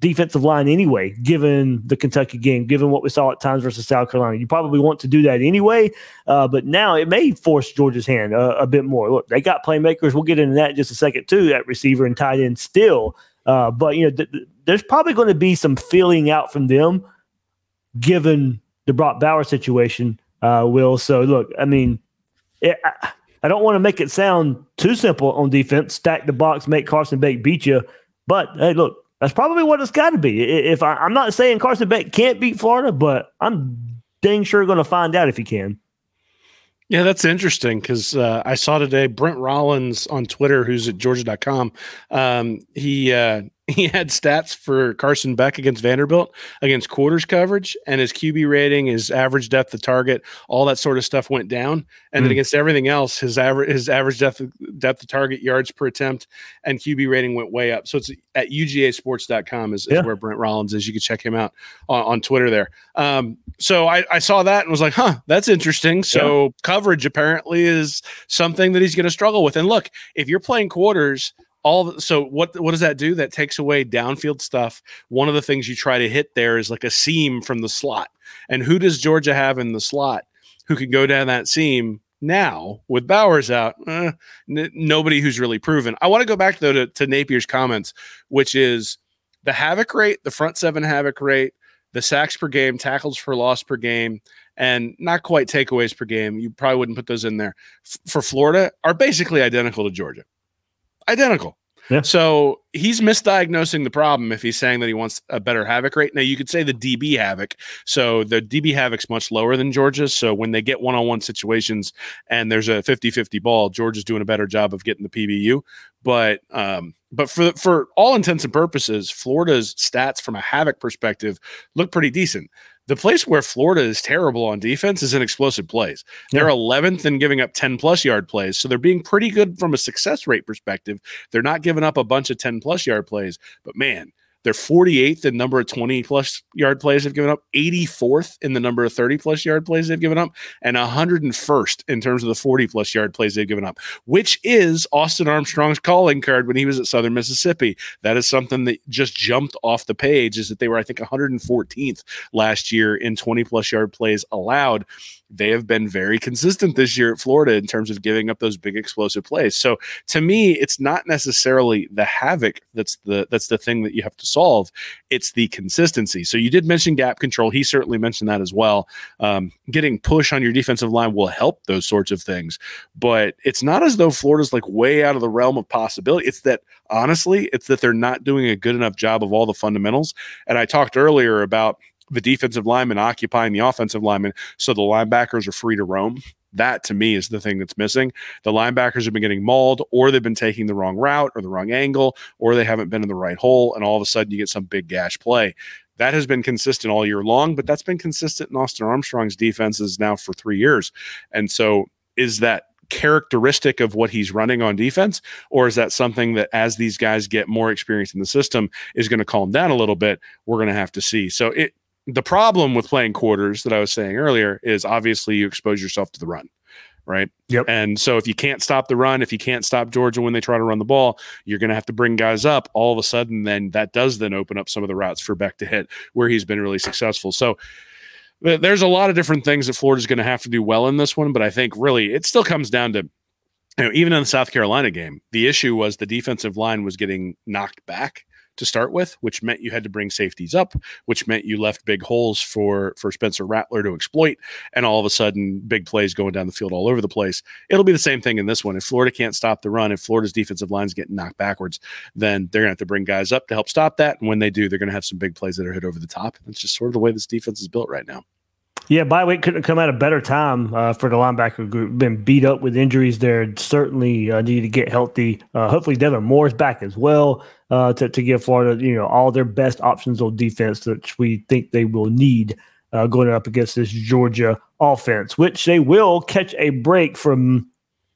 defensive line anyway, given the Kentucky game, given what we saw at times versus South Carolina. You probably want to do that anyway, uh, but now it may force Georgia's hand uh, a bit more. Look, they got playmakers. We'll get into that in just a second, too, at receiver and tight end still. Uh, but, you know, th- th- there's probably going to be some feeling out from them given the Brock Bowers situation, uh, Will. So, look, I mean, it, I, I don't want to make it sound too simple on defense. Stack the box, make Carson Beck beat you. But, hey, look, that's probably what it's got to be. If I, I'm not saying Carson Beck can't beat Florida, but I'm dang sure going to find out if he can. Yeah, that's interesting because uh, I saw today Brent Rollins on Twitter, who's at Georgia dot com. Um, he uh, he had stats for Carson Beck against Vanderbilt, against quarters coverage, and his Q B rating, his average depth of target, all that sort of stuff went down. And mm-hmm. then against everything else, his average his average depth depth of target, yards per attempt, and Q B rating went way up. So it's at U G A sports dot com is, yeah. is where Brent Rollins is. You can check him out on, on Twitter there. Um, so I, I saw that and was like, huh, that's interesting. So yeah. Coverage apparently is something that he's going to struggle with. And look, if you're playing quarters, all so what what does that do? That takes away downfield stuff. One of the things you try to hit there is like a seam from the slot. And who does Georgia have in the slot who can go down that seam? Now, with Bowers out, eh, n- nobody who's really proven. I want to go back, though, to, to Napier's comments, which is the havoc rate, the front seven havoc rate, the sacks per game, tackles for loss per game, and not quite takeaways per game. You probably wouldn't put those in there. F- for Florida, are basically identical to Georgia. Identical. Yeah. So he's misdiagnosing the problem if he's saying that he wants a better havoc rate. Now, you could say the D B havoc. So the D B havoc's much lower than Georgia's. So when they get one-on-one situations and there's a fifty-fifty ball, Georgia's doing a better job of getting the P B U. But um, but for for all intents and purposes, Florida's stats from a havoc perspective look pretty decent. The place where Florida is terrible on defense is in explosive plays. They're yeah. eleventh in giving up ten-plus yard plays, so they're being pretty good from a success rate perspective. They're not giving up a bunch of ten-plus yard plays, but, man, They're forty-eighth in number of twenty-plus yard plays they've given up, eighty-fourth in the number of thirty-plus yard plays they've given up, and one hundred first in terms of the forty-plus yard plays they've given up, which is Austin Armstrong's calling card when he was at Southern Mississippi. That is something that just jumped off the page, is that they were, I think, one hundred fourteenth last year in twenty-plus yard plays allowed. They have been very consistent this year at Florida in terms of giving up those big explosive plays. So to me, it's not necessarily the havoc that's the that's the thing that you have to solve. It's the consistency. So you did mention gap control. He certainly mentioned that as well. Um, getting push on your defensive line will help those sorts of things. But it's not as though Florida's like way out of the realm of possibility. It's that, honestly, it's that they're not doing a good enough job of all the fundamentals. And I talked earlier about the defensive lineman occupying the offensive lineman, so the linebackers are free to roam. That, to me, is the thing that's missing. The linebackers have been getting mauled, or they've been taking the wrong route or the wrong angle, or they haven't been in the right hole, and all of a sudden you get some big gash play. That has been consistent all year long, but that's been consistent in Austin Armstrong's defenses now for three years. And so is that characteristic of what he's running on defense, or is that something that as these guys get more experience in the system is going to calm down a little bit? We're going to have to see. So it The problem with playing quarters that I was saying earlier is obviously you expose yourself to the run, right? Yep. And so if you can't stop the run, if you can't stop Georgia when they try to run the ball, you're going to have to bring guys up. All of a sudden, then that does then open up some of the routes for Beck to hit where he's been really successful. So th- there's a lot of different things that Florida's going to have to do well in this one, but I think really it still comes down to, you know, even in the South Carolina game, the issue was the defensive line was getting knocked back to start with, which meant you had to bring safeties up, which meant you left big holes for, for Spencer Rattler to exploit. And all of a sudden, big plays going down the field all over the place. It'll be the same thing in this one. If Florida can't stop the run, if Florida's defensive line's getting knocked backwards, then they're going to have to bring guys up to help stop that. And when they do, they're going to have some big plays that are hit over the top. That's just sort of the way this defense is built right now. Yeah, bye week couldn't come at a better time uh, for the linebacker group. Been beat up with injuries there. Certainly uh, need to get healthy. Uh, hopefully, Devin Moore's back as well uh, to to give Florida, you know, all their best options on defense, which we think they will need uh, going up against this Georgia offense, which they will catch a break from.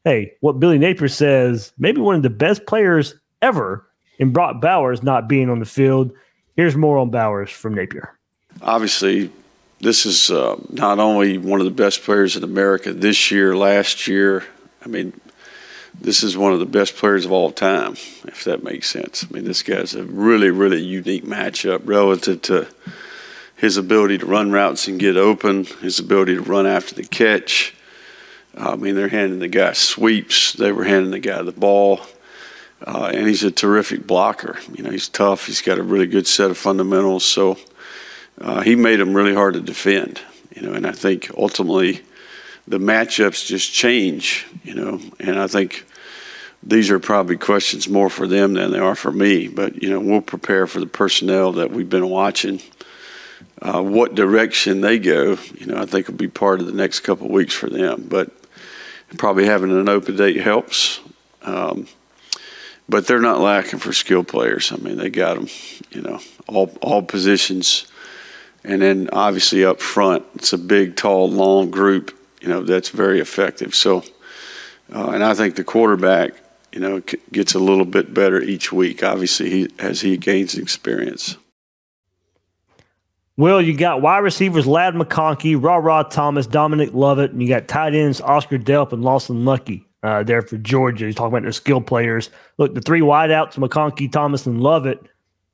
Hey, what Billy Napier says, maybe one of the best players ever in Brock Bowers not being on the field. Here's more on Bowers from Napier. Obviously, this is uh, not only one of the best players in America this year, last year. I mean, this is one of the best players of all time, if that makes sense. I mean, this guy's a really, really unique matchup relative to his ability to run routes and get open, his ability to run after the catch. I mean, they're handing the guy sweeps. They were handing the guy the ball. Uh, and he's a terrific blocker. You know, he's tough. He's got a really good set of fundamentals. So, Uh, he made them really hard to defend, you know, and I think ultimately the matchups just change, you know, and I think these are probably questions more for them than they are for me. But, you know, we'll prepare for the personnel that we've been watching. Uh, what direction they go, you know, I think will be part of the next couple of weeks for them. But probably having an open date helps. Um, but they're not lacking for skilled players. I mean, they got them, you know, all all positions. And then obviously up front, it's a big, tall, long group, you know, that's very effective. So, uh, and I think the quarterback, you know, c- gets a little bit better each week, obviously, he, as he gains experience. Well, you got wide receivers Ladd McConkey, Ra-Ra Thomas, Dominic Lovett, and you got tight ends Oscar Delp and Lawson Lucky uh, there for Georgia. He's talking about their skill players. Look, the three wideouts, McConkey, Thomas, and Lovett,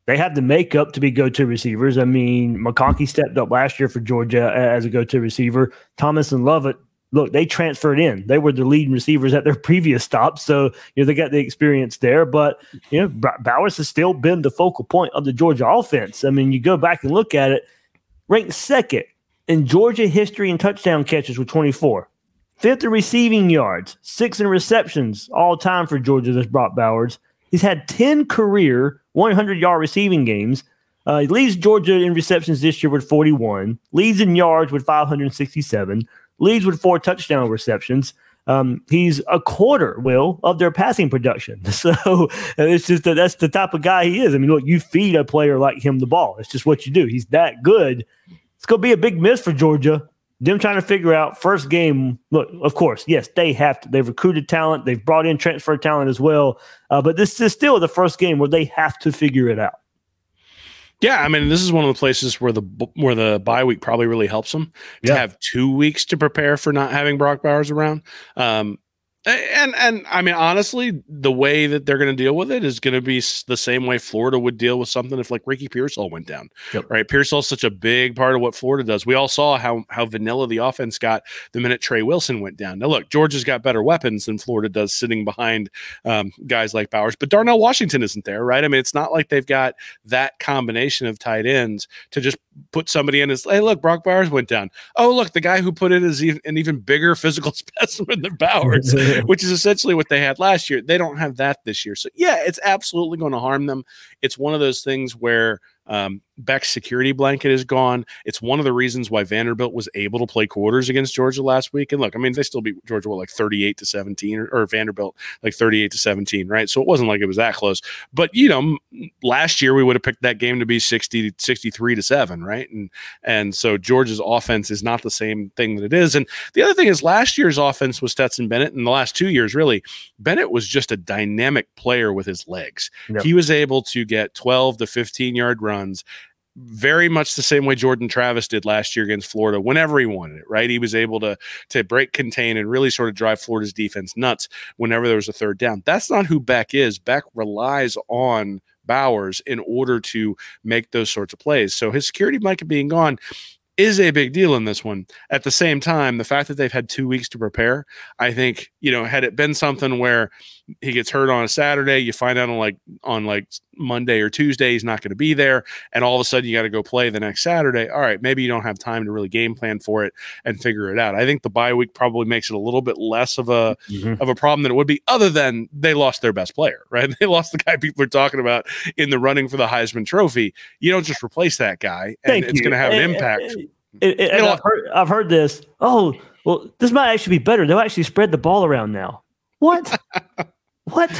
they have the makeup to be go-to receivers. I mean, McConkey stepped up last year for Georgia as a go-to receiver. Thomas and Lovett, look, they transferred in. They were the leading receivers at their previous stop, so you know they got the experience there. But you know, Bowers has still been the focal point of the Georgia offense. I mean, you go back and look at it, ranked second in Georgia history in touchdown catches with twenty-four, fifth in receiving yards, sixth in receptions all time for Georgia. That's Brock Bowers. He's had ten career one hundred-yard receiving games. Uh, he leads Georgia in receptions this year with forty-one, leads in yards with five hundred sixty-seven, leads with four touchdown receptions. Um, he's a quarter, Will, of their passing production. So it's just that that's the type of guy he is. I mean, look, you feed a player like him the ball. It's just what you do. He's that good. It's going to be a big miss for Georgia. Them trying to figure out first game. Look, of course, yes, they have to. They've recruited talent. They've brought in transfer talent as well. Uh, but this is still the first game where they have to figure it out. Yeah, I mean, this is one of the places where the where the bye week probably really helps them yeah. to have two weeks to prepare for not having Brock Bowers around. Um, and and I mean, honestly, the way that they're going to deal with it is going to be the same way Florida would deal with something if like Ricky Pearsall went down, yep. right? Pearsall's such a big part of what Florida does. We all saw how how vanilla the offense got the minute Trey Wilson went down. Now look, Georgia's got better weapons than Florida does sitting behind um, guys like Bowers, but Darnell Washington isn't there, right? I mean, it's not like they've got that combination of tight ends to just put somebody in as, hey, look, Brock Bowers went down. Oh, look, the guy who put in is even, an even bigger physical specimen than Bowers, which is essentially what they had last year. They don't have that this year. So, yeah, it's absolutely going to harm them. It's one of those things where um, Beck's security blanket is gone. It's one of the reasons why Vanderbilt was able to play quarters against Georgia last week. And look, I mean, they still beat Georgia, what, like thirty-eight to seventeen, or, or Vanderbilt, like thirty-eight to seventeen, right? So it wasn't like it was that close. But, you know, last year we would have picked that game to be sixty, sixty-three to seven, right? And, and so Georgia's offense is not the same thing that it is. And the other thing is last year's offense was Stetson Bennett. And the last two years, really, Bennett was just a dynamic player with his legs. Yep. He was able to get twelve to fifteen yard runs, very much the same way Jordan Travis did last year against Florida whenever he wanted it, right? He was able to, to break, contain, and really sort of drive Florida's defense nuts whenever there was a third down. That's not who Beck is. Beck relies on Bowers in order to make those sorts of plays. So his security blanket being gone is a big deal in this one. At the same time, the fact that they've had two weeks to prepare, I think, you know, had it been something where he gets hurt on a Saturday, you find out on like on like Monday or Tuesday he's not going to be there, and all of a sudden you got to go play the next Saturday. All right, maybe you don't have time to really game plan for it and figure it out. I think the bye week probably makes it a little bit less of a mm-hmm. of a problem than it would be, other than they lost their best player, right? They lost the guy people are talking about in the running for the Heisman Trophy. You don't just replace that guy, and Thank it's going to have an and, impact. And, and, It, it, and I've heard, I've heard this. Oh, well, this might actually be better. They'll actually spread the ball around now. What? What?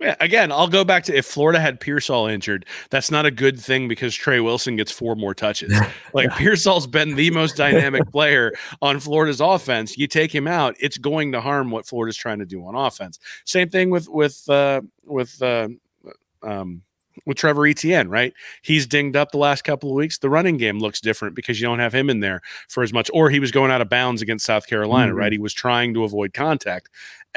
Yeah, again, I'll go back to if Florida had Pearsall injured, that's not a good thing because Trey Wilson gets four more touches. Like Pearsall's been the most dynamic player on Florida's offense. You take him out, it's going to harm what Florida's trying to do on offense. Same thing with with uh, with uh, um. with Trevor E T N, right? He's dinged up the last couple of weeks. The running game looks different because you don't have him in there for as much, or he was going out of bounds against South Carolina, mm-hmm. right? He was trying to avoid contact.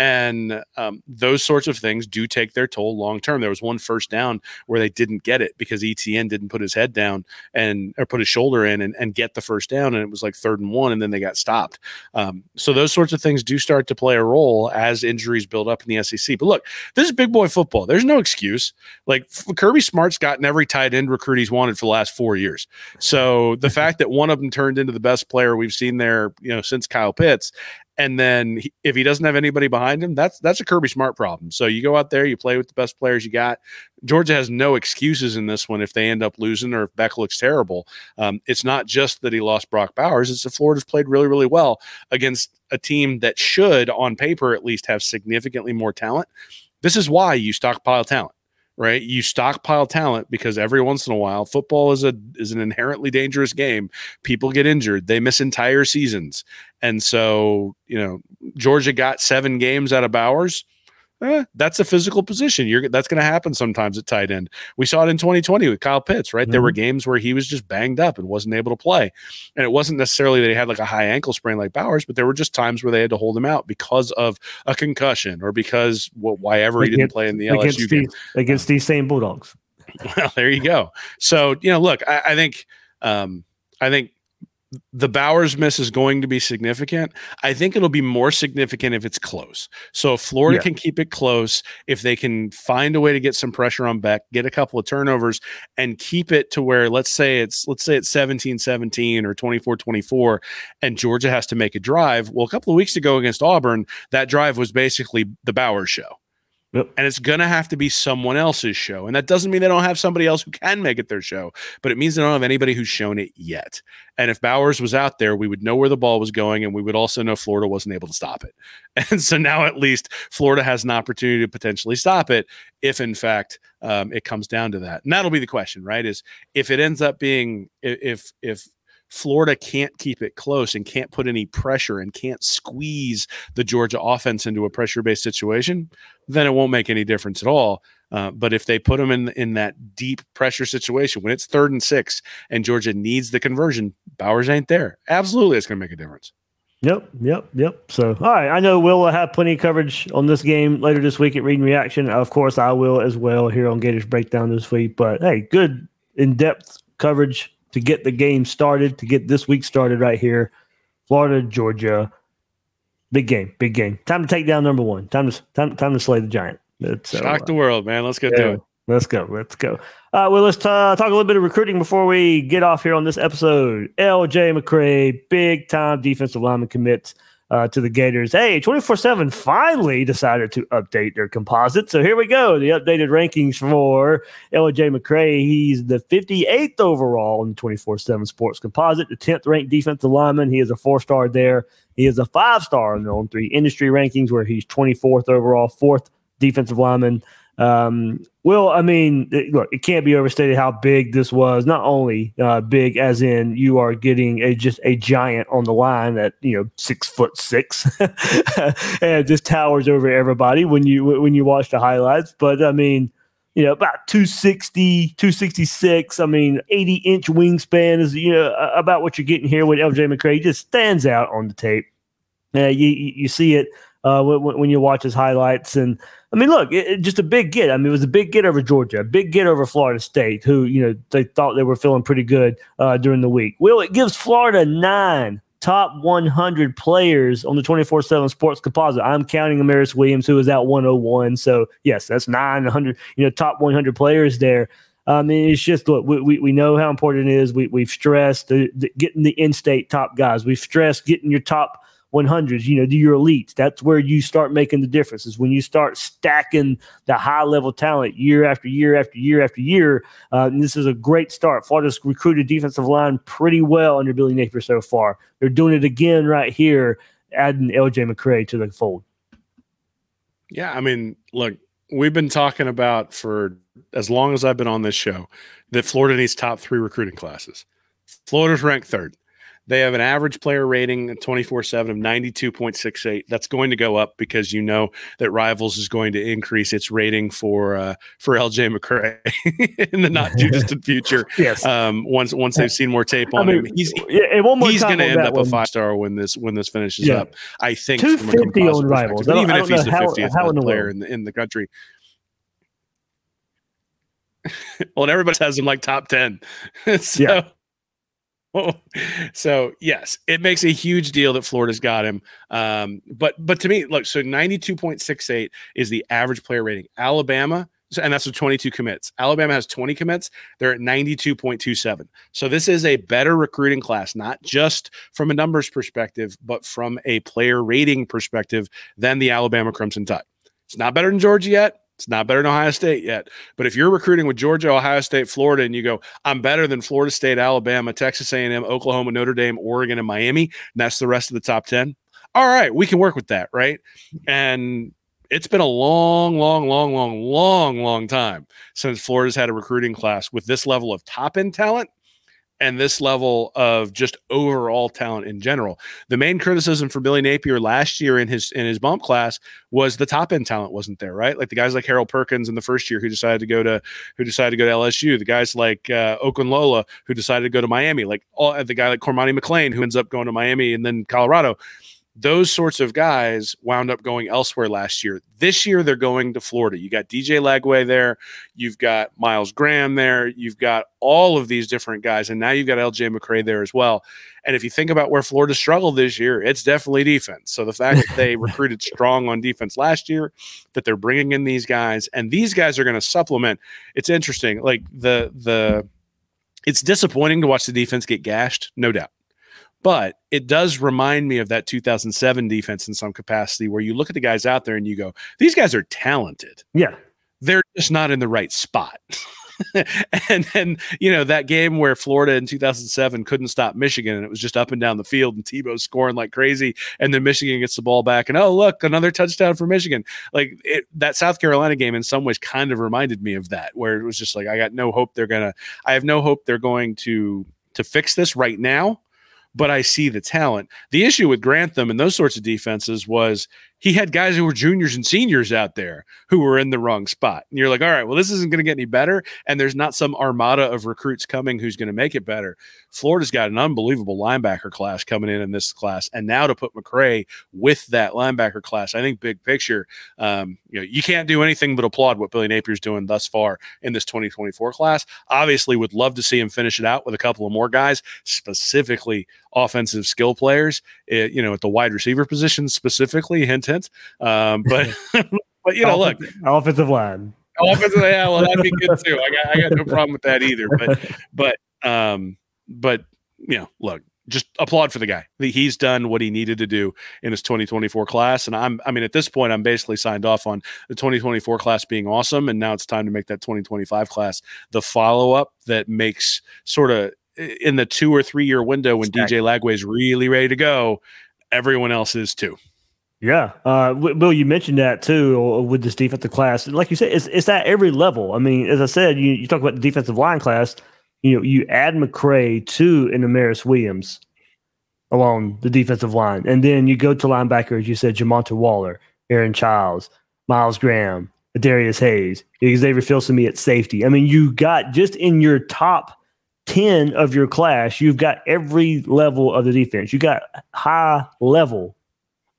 And um, those sorts of things do take their toll long-term. There was one first down where they didn't get it because E T N didn't put his head down and or put his shoulder in and, and get the first down. And it was like third and one, and then they got stopped. Um, so those sorts of things do start to play a role as injuries build up in the S E C. But look, this is big boy football. There's no excuse. Like Kirby Smart's gotten every tight end recruit he's wanted for the last four years. So the fact that one of them turned into the best player we've seen there, you know, since Kyle Pitts. And then he, if he doesn't have anybody behind him, that's that's a Kirby Smart problem. So you go out there, you play with the best players you got. Georgia has no excuses in this one if they end up losing or if Beck looks terrible. Um, it's not just that he lost Brock Bowers. It's that Florida's played really, really well against a team that should, on paper at least, have significantly more talent. This is why you stockpile talent. Right, you stockpile talent because every once in a while, football is a is an inherently dangerous game. People get injured, they miss entire seasons, and so you know Georgia got seven games out of Bowers. Eh, that's a physical position. You're that's going to happen sometimes at tight end. We saw it in twenty twenty with Kyle Pitts. Right, mm-hmm. There were games where he was just banged up and wasn't able to play, and it wasn't necessarily that he had like a high ankle sprain like Bowers, but there were just times where they had to hold him out because of a concussion or because well, why ever he didn't play in the L S U against game the, against these same Bulldogs. Well, there you go. So you know, look, I, I think, um, I think. the Bowers miss is going to be significant. I think it'll be more significant if it's close. So if Florida yeah. can keep it close, if they can find a way to get some pressure on Beck, get a couple of turnovers and keep it to where let's say it's let's say it's seventeen seventeen or twenty-four twenty-four and Georgia has to make a drive. Well, a couple of weeks ago against Auburn, that drive was basically the Bowers show. Yep. And it's going to have to be someone else's show. And that doesn't mean they don't have somebody else who can make it their show, but it means they don't have anybody who's shown it yet. And if Bowers was out there, we would know where the ball was going, and we would also know Florida wasn't able to stop it. And so now at least Florida has an opportunity to potentially stop it if, in fact, um, it comes down to that. And that'll be the question, right, is if it ends up being – if if Florida can't keep it close and can't put any pressure and can't squeeze the Georgia offense into a pressure-based situation, then it won't make any difference at all. Uh, but if they put them in, in that deep pressure situation, when it's third and six and Georgia needs the conversion, Bowers ain't there. Absolutely, it's going to make a difference. Yep, yep, yep. So, all right, I know we'll have plenty of coverage on this game later this week at Read and Reaction. Of course, I will as well here on Gators Breakdown this week. But, hey, good in-depth coverage to get the game started, to get this week started right here. Florida, Georgia, big game, big game. Time to take down number one. Time to time, time to slay the giant. It's, Shock uh, the world, man. Let's go yeah, do it. Let's go. Let's go. Uh, well, let's t- talk a little bit of recruiting before we get off here on this episode. L J McCray, big-time defensive lineman commits uh, to the Gators. Hey, twenty-four seven finally decided to update their composite. So here we go, the updated rankings for L J McCray. He's the fifty-eighth overall in the twenty-four seven sports composite, the tenth-ranked defensive lineman. He is a four-star there. He is a five-star in the on three industry rankings where he's twenty-fourth overall, fourth defensive lineman. Um, Will, I mean, it, look, it can't be overstated how big this was. Not only uh, big as in you are getting a just a giant on the line at, you know, six foot six and just towers over everybody when you when you watch the highlights. But, I mean, you know, about two sixty, two sixty-six, I mean, eighty-inch wingspan is, you know, about what you're getting here with L J McCray. He just stands out on the tape. Uh, you, you see it uh, when, when you watch his highlights. And, I mean, look, it, it, just a big get. I mean, it was a big get over Georgia, a big get over Florida State, who, you know, they thought they were feeling pretty good uh, during the week. Will, it gives Florida nine top one hundred players on the twenty-four seven sports composite. I'm counting Amaris Williams, who is at one oh one. So, yes, that's nine hundred, you know, top one hundred players there. I mean, it's just, look, we, we, we know how important it is. We, we've stressed the, the, getting the in-state top guys. We've stressed getting your top one hundreds, you know, do your elites. That's where you start making the differences. When you start stacking the high-level talent year after year after year after year, uh, and this is a great start. Florida's recruited defensive line pretty well under Billy Napier so far. They're doing it again right here, adding L J McCray to the fold. Yeah, I mean, look, we've been talking about for as long as I've been on this show that Florida needs top three recruiting classes. Florida's ranked third. They have an average player rating at twenty-four seven of ninety-two point six eight. That's going to go up because you know that Rivals is going to increase its rating for uh, for L J McCray in the not too distant future. Yes. Um, once once they've seen more tape on I mean, him, he's yeah, one more he's going to end up one. a five star when this when this finishes yeah. up. I think two fifty on Rivals, even if he's the how, fiftieth how in the player in the, in the country. Well, and everybody has him like top ten. so. Yeah. So, yes, it makes a huge deal that Florida's got him. Um, but but to me, look, so ninety-two point six eight is the average player rating. Alabama, and that's with twenty-two commits. Alabama has twenty commits. They're at ninety-two point two seven. So this is a better recruiting class, not just from a numbers perspective, but from a player rating perspective than the Alabama Crimson Tide. It's not better than Georgia yet. It's not better than Ohio State yet. But if you're recruiting with Georgia, Ohio State, Florida, and you go, I'm better than Florida State, Alabama, Texas A and M, Oklahoma, Notre Dame, Oregon, and Miami, and that's the rest of the top ten, all right, we can work with that, right? And it's been a long, long, long, long, long, long time since Florida's had a recruiting class with this level of top-end talent and this level of just overall talent in general. The main criticism for Billy Napier last year in his in his bump class was the top end talent wasn't there, right? Like the guys like Harold Perkins in the first year who decided to go to who decided to go to L S U, the guys like uh, Okunlola who decided to go to Miami, like all, the guy like Cormani McLean who ends up going to Miami and then Colorado. Those sorts of guys wound up going elsewhere last year. This year, they're going to Florida. You got D J Lagway there. You've got Miles Graham there. You've got all of these different guys. And now you've got L J McCray there as well. And if you think about where Florida struggled this year, it's definitely defense. So the fact that they recruited strong on defense last year, that they're bringing in these guys, and these guys are going to supplement. It's interesting. Like the the, it's disappointing to watch the defense get gashed, no doubt. But it does remind me of that two thousand seven defense in some capacity where you look at the guys out there and you go, these guys are talented. Yeah. They're just not in the right spot. and then, you know, that game where Florida in two thousand seven couldn't stop Michigan and it was just up and down the field and Tebow scoring like crazy. And then Michigan gets the ball back and, oh, look, another touchdown for Michigan. Like it, that South Carolina game in some ways kind of reminded me of that, where it was just like, I got no hope they're going to, I have no hope they're going to, to fix this right now, but I see the talent. The issue with Grantham and those sorts of defenses was he had guys who were juniors and seniors out there who were in the wrong spot. And you're like, all right, well, this isn't going to get any better, and there's not some armada of recruits coming who's going to make it better. Florida's got an unbelievable linebacker class coming in in this class, and now to put McCray with that linebacker class, I think big picture, um, you know, you can't do anything but applaud what Billy Napier's doing thus far in this twenty twenty-four class. Obviously, would love to see him finish it out with a couple of more guys, specifically offensive skill players, it, you know, at the wide receiver position specifically, hint, hint. Um, but, but you know, look. Offensive line. Offensive line, yeah, well, that'd be good too. I got, I got no problem with that either. But, but, um, but you know, look, just applaud for the guy. He's done what he needed to do in his twenty twenty-four class. And I'm, I mean, at this point, I'm basically signed off on the twenty twenty-four class being awesome. And now it's time to make that twenty twenty-five class the follow-up that makes sort of, in the two or three year window when D J Lagway is really ready to go, everyone else is too. Yeah. Uh, Will, you mentioned that too with this defensive class. Like you said, it's it's at every level. I mean, as I said, you, you talk about the defensive line class, you know, you add McCray to an Amaris Williams along the defensive line. And then you go to linebackers, you said Jamonta Waller, Aaron Childs, Miles Graham, Darius Hayes, Xavier Filsimi at safety. I mean, you got just in your top ten of your class, you've got every level of the defense. You got high level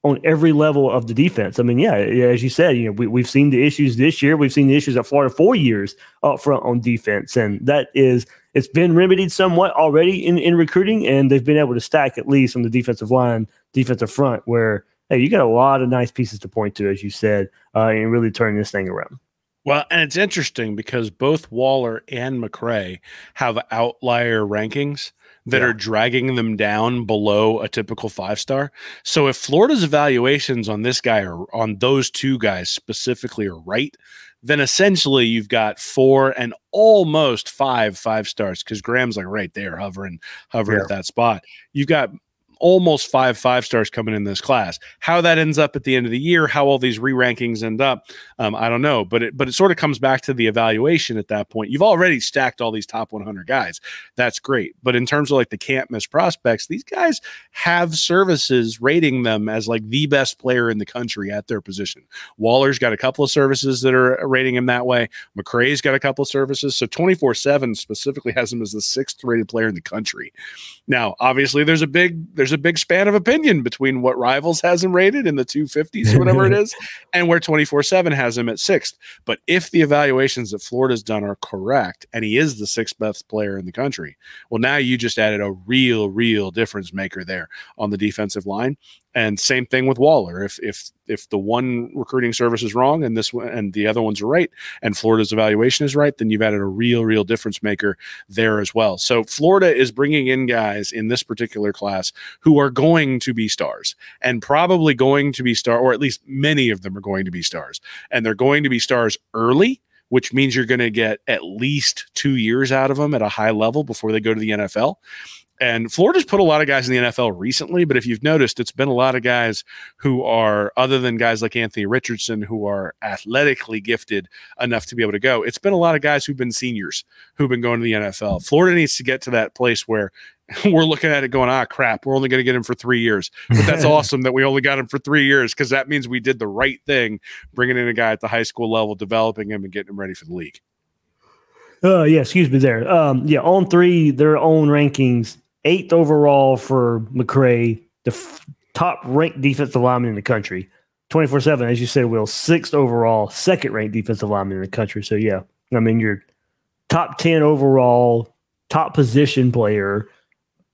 on every level of the defense. I mean, yeah, as you said, you know, we, we've seen the issues this year. We've seen the issues at Florida four years up front on defense. And that is, it's been remedied somewhat already in, in recruiting, and they've been able to stack at least on the defensive line, defensive front, where, hey, you got a lot of nice pieces to point to, as you said, uh, and really turn this thing around. Well, and it's interesting because both Waller and McCray have outlier rankings that yeah. are dragging them down below a typical five-star. So if Florida's evaluations on this guy or on those two guys specifically are right, then essentially you've got four and almost five five-stars because Graham's like right there hovering, hovering yeah. at that spot. You've got almost five five-stars coming in this class. How that ends up at the end of the year, how all these re-rankings end up, um, I don't know. But it, but it sort of comes back to the evaluation at that point. You've already stacked all these top one hundred guys. That's great. But in terms of like the can't-miss prospects, these guys have services rating them as like the best player in the country at their position. Waller's got a couple of services that are rating him that way. McCray's got a couple of services. So twenty-four seven specifically has him as the sixth-rated player in the country. Now, obviously, there's a big there's There's a big span of opinion between what Rivals has him rated in the two fifties or whatever it is and where twenty-four seven has him at sixth. But if the evaluations that Florida's done are correct and he is the sixth best player in the country, well, now you just added a real, real difference maker there on the defensive line. And same thing with Waller. If if if the one recruiting service is wrong and this one and the other one's right, and Florida's evaluation is right, then you've added a real, real difference maker there as well. So Florida is bringing in guys in this particular class who are going to be stars, and probably going to be star, or at least many of them are going to be stars, and they're going to be stars early, which means you're going to get at least two years out of them at a high level before they go to the N F L. And Florida's put a lot of guys in the N F L recently, but if you've noticed, it's been a lot of guys who are, other than guys like Anthony Richardson, who are athletically gifted enough to be able to go, it's been a lot of guys who've been seniors who've been going to the N F L. Florida needs to get to that place where we're looking at it going, ah, crap, we're only going to get him for three years. But that's awesome that we only got him for three years because that means we did the right thing, bringing in a guy at the high school level, developing him, and getting him ready for the league. Uh, yeah, excuse me there. Um, yeah, on three, their own rankings. Eighth overall for McCray, the f- top-ranked defensive lineman in the country. twenty-four seven, as you said, Will, sixth overall, second-ranked defensive lineman in the country. So, yeah, I mean, your top ten overall, top position player.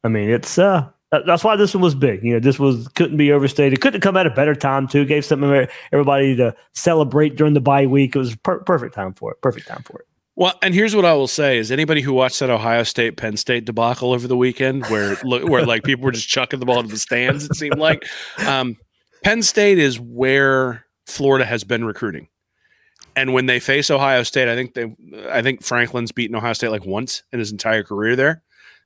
I mean, it's uh, that's why this one was big. You know, this was couldn't be overstated. Couldn't have come at a better time, too. Gave something everybody to celebrate during the bye week. It was per- perfect time for it. Perfect time for it. Well, and here's what I will say is anybody who watched that Ohio State Penn State debacle over the weekend where where like people were just chucking the ball to the stands, it seemed like um, Penn State is where Florida has been recruiting. And when they face Ohio State, I think they I think Franklin's beaten Ohio State like once in his entire career there.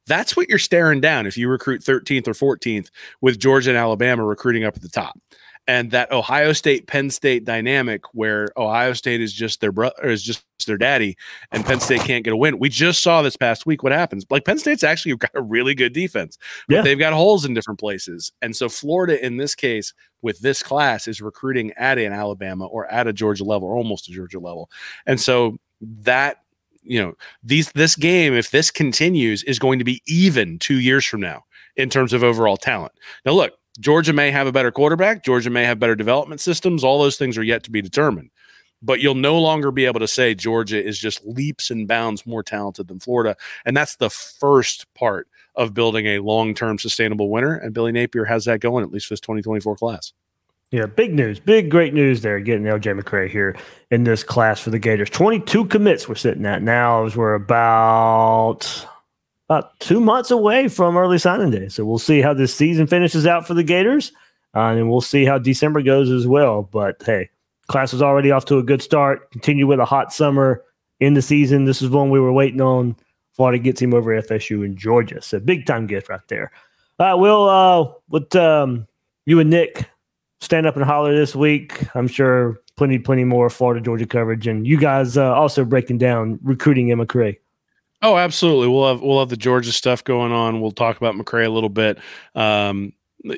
That's what you're staring down if you recruit thirteenth or fourteenth with Georgia and Alabama recruiting up at the top. And that Ohio State, Penn State dynamic where Ohio State is just their brother, is just their daddy, and Penn State can't get a win. We just saw this past week what happens. Like, Penn State's actually got a really good defense, but yeah. they've got holes in different places. And so Florida, in this case, with this class, is recruiting at an Alabama or at a Georgia level, or almost a Georgia level. And so that, you know, these this game, if this continues, is going to be even two years from now in terms of overall talent. Now, look, Georgia may have a better quarterback. Georgia may have better development systems. All those things are yet to be determined. But you'll no longer be able to say Georgia is just leaps and bounds more talented than Florida. And that's the first part of building a long-term sustainable winner. And Billy Napier has that going, at least for this twenty twenty-four class. Yeah, big news. Big, great news there. Getting L J McCray here in this class for the Gators. twenty-two commits we're sitting at now as we're about... About two months away from early signing day. So we'll see how this season finishes out for the Gators, uh, and we'll see how December goes as well. But, hey, class is already off to a good start. Continue with a hot summer in the season. This is one we were waiting on. Florida gets him over F S U in Georgia. So big-time gift right there. All right, Will, uh, with um, you and Nick stand up and holler this week. I'm sure plenty, plenty more Florida-Georgia coverage. And you guys uh, also breaking down recruiting in McCray. Oh, absolutely. We'll have we'll have the Georgia stuff going on. We'll talk about McCray a little bit. Um,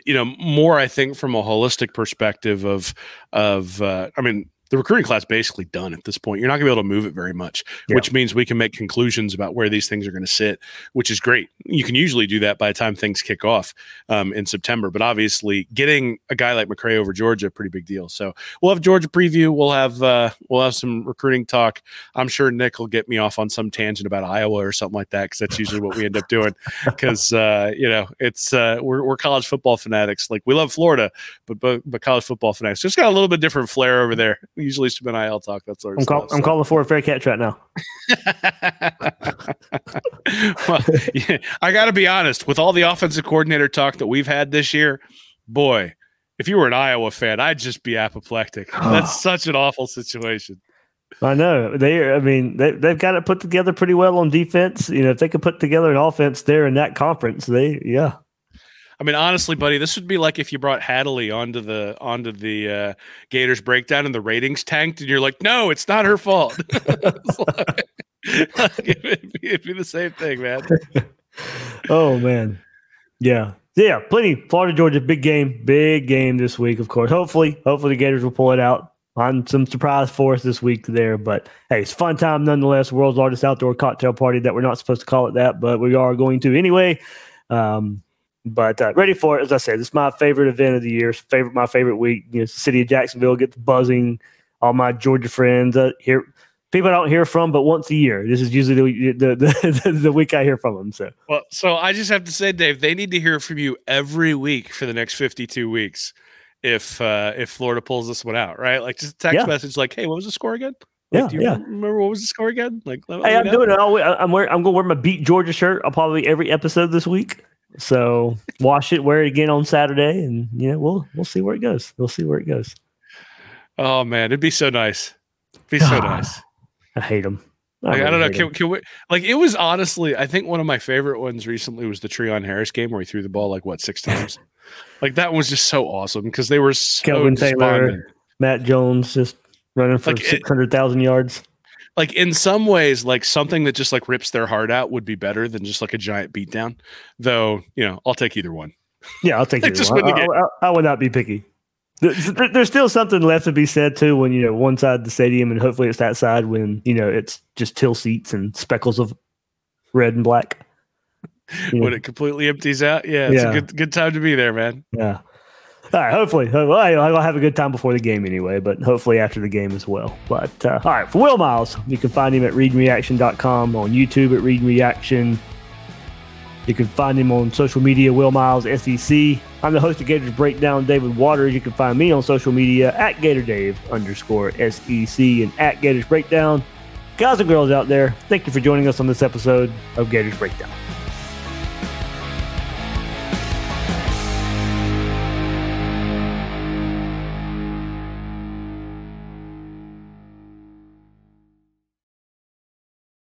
you know, more I think from a holistic perspective of of uh, I mean, the recruiting class basically done at this point. You're not going to be able to move it very much, yeah. which means we can make conclusions about where these things are going to sit, which is great. You can usually do that by the time things kick off um, in September, but obviously getting a guy like McCray over Georgia, pretty big deal. So we'll have Georgia preview. We'll have, uh, we'll have some recruiting talk. I'm sure Nick will get me off on some tangent about Iowa or something like that, because that's usually what we end up doing. Because, uh, you know, it's uh, we're, we're college football fanatics. Like, we love Florida, but, but, but college football fanatics just got a little bit different flair over there. Usually some N I L talk, that sort of I'm call, stuff. I'm so. calling for a fair catch right now. Well, yeah, I got to be honest. With all the offensive coordinator talk that we've had this year, boy, if you were an Iowa fan, I'd just be apoplectic. That's such an awful situation. I know. They, I mean, they, they've got it put together pretty well on defense. You know, if they could put together an offense there in that conference, they, yeah. I mean, honestly, buddy, this would be like if you brought Hadley onto the onto the uh, Gators breakdown and the ratings tanked, and you're like, "No, it's not her fault." It's like, it'd, be, it'd be the same thing, man. Oh man, yeah, yeah, plenty. Florida, Georgia, big game, big game this week, of course. Hopefully, hopefully the Gators will pull it out on some surprise for us this week there. But hey, it's a fun time nonetheless. World's largest outdoor cocktail party that we're not supposed to call it that, but we are going to anyway. Um, But uh, ready for it, as I said, it's my favorite event of the year. It's favorite, my favorite week. You know, it's the city of Jacksonville gets buzzing. All my Georgia friends uh, here, people I don't hear from, but once a year, this is usually the the, the the week I hear from them. So, well, so I just have to say, Dave, they need to hear from you every week for the next fifty-two weeks. If uh, if Florida pulls this one out, right? Like, just a text yeah. message, like, "Hey, what was the score again?" Like, yeah, do you yeah. remember what was the score again? Like, hey, I'm know. doing it. All week. I'm wearing. I'm gonna wear my Beat Georgia shirt. I'll probably every episode this week. So wash it, wear it again on Saturday, and you know we'll we'll see where it goes. We'll see where it goes. Oh man, it'd be so nice. It'd be so nice. I hate them. I, like, really I don't know. Can, can we, like, it was honestly, I think one of my favorite ones recently was the Treon Harris game where he threw the ball like what six times. Like, that was just so awesome because they were so Kelvin despondent. Taylor, Matt Jones just running for like six hundred thousand yards. Like, in some ways, like, something that just like rips their heart out would be better than just like a giant beatdown. Though, you know, I'll take either one. Yeah, I'll take either one. I, I, I would not be picky. There's, there's still something left to be said too when, you know, one side of the stadium, and hopefully it's that side when, you know, it's just till seats and speckles of red and black. When know. It completely empties out. Yeah, it's yeah. a good good time to be there, man. Yeah. All right, hopefully. I'll have a good time before the game anyway, but hopefully after the game as well. But, uh, all right, for Will Miles, you can find him at read and reaction dot com, on YouTube at Read and Reaction. You can find him on social media, Will Miles S E C. I'm the host of Gators Breakdown, David Waters. You can find me on social media at GatorDave underscore SEC and at Gators Breakdown. Guys and girls out there, thank you for joining us on this episode of Gators Breakdown.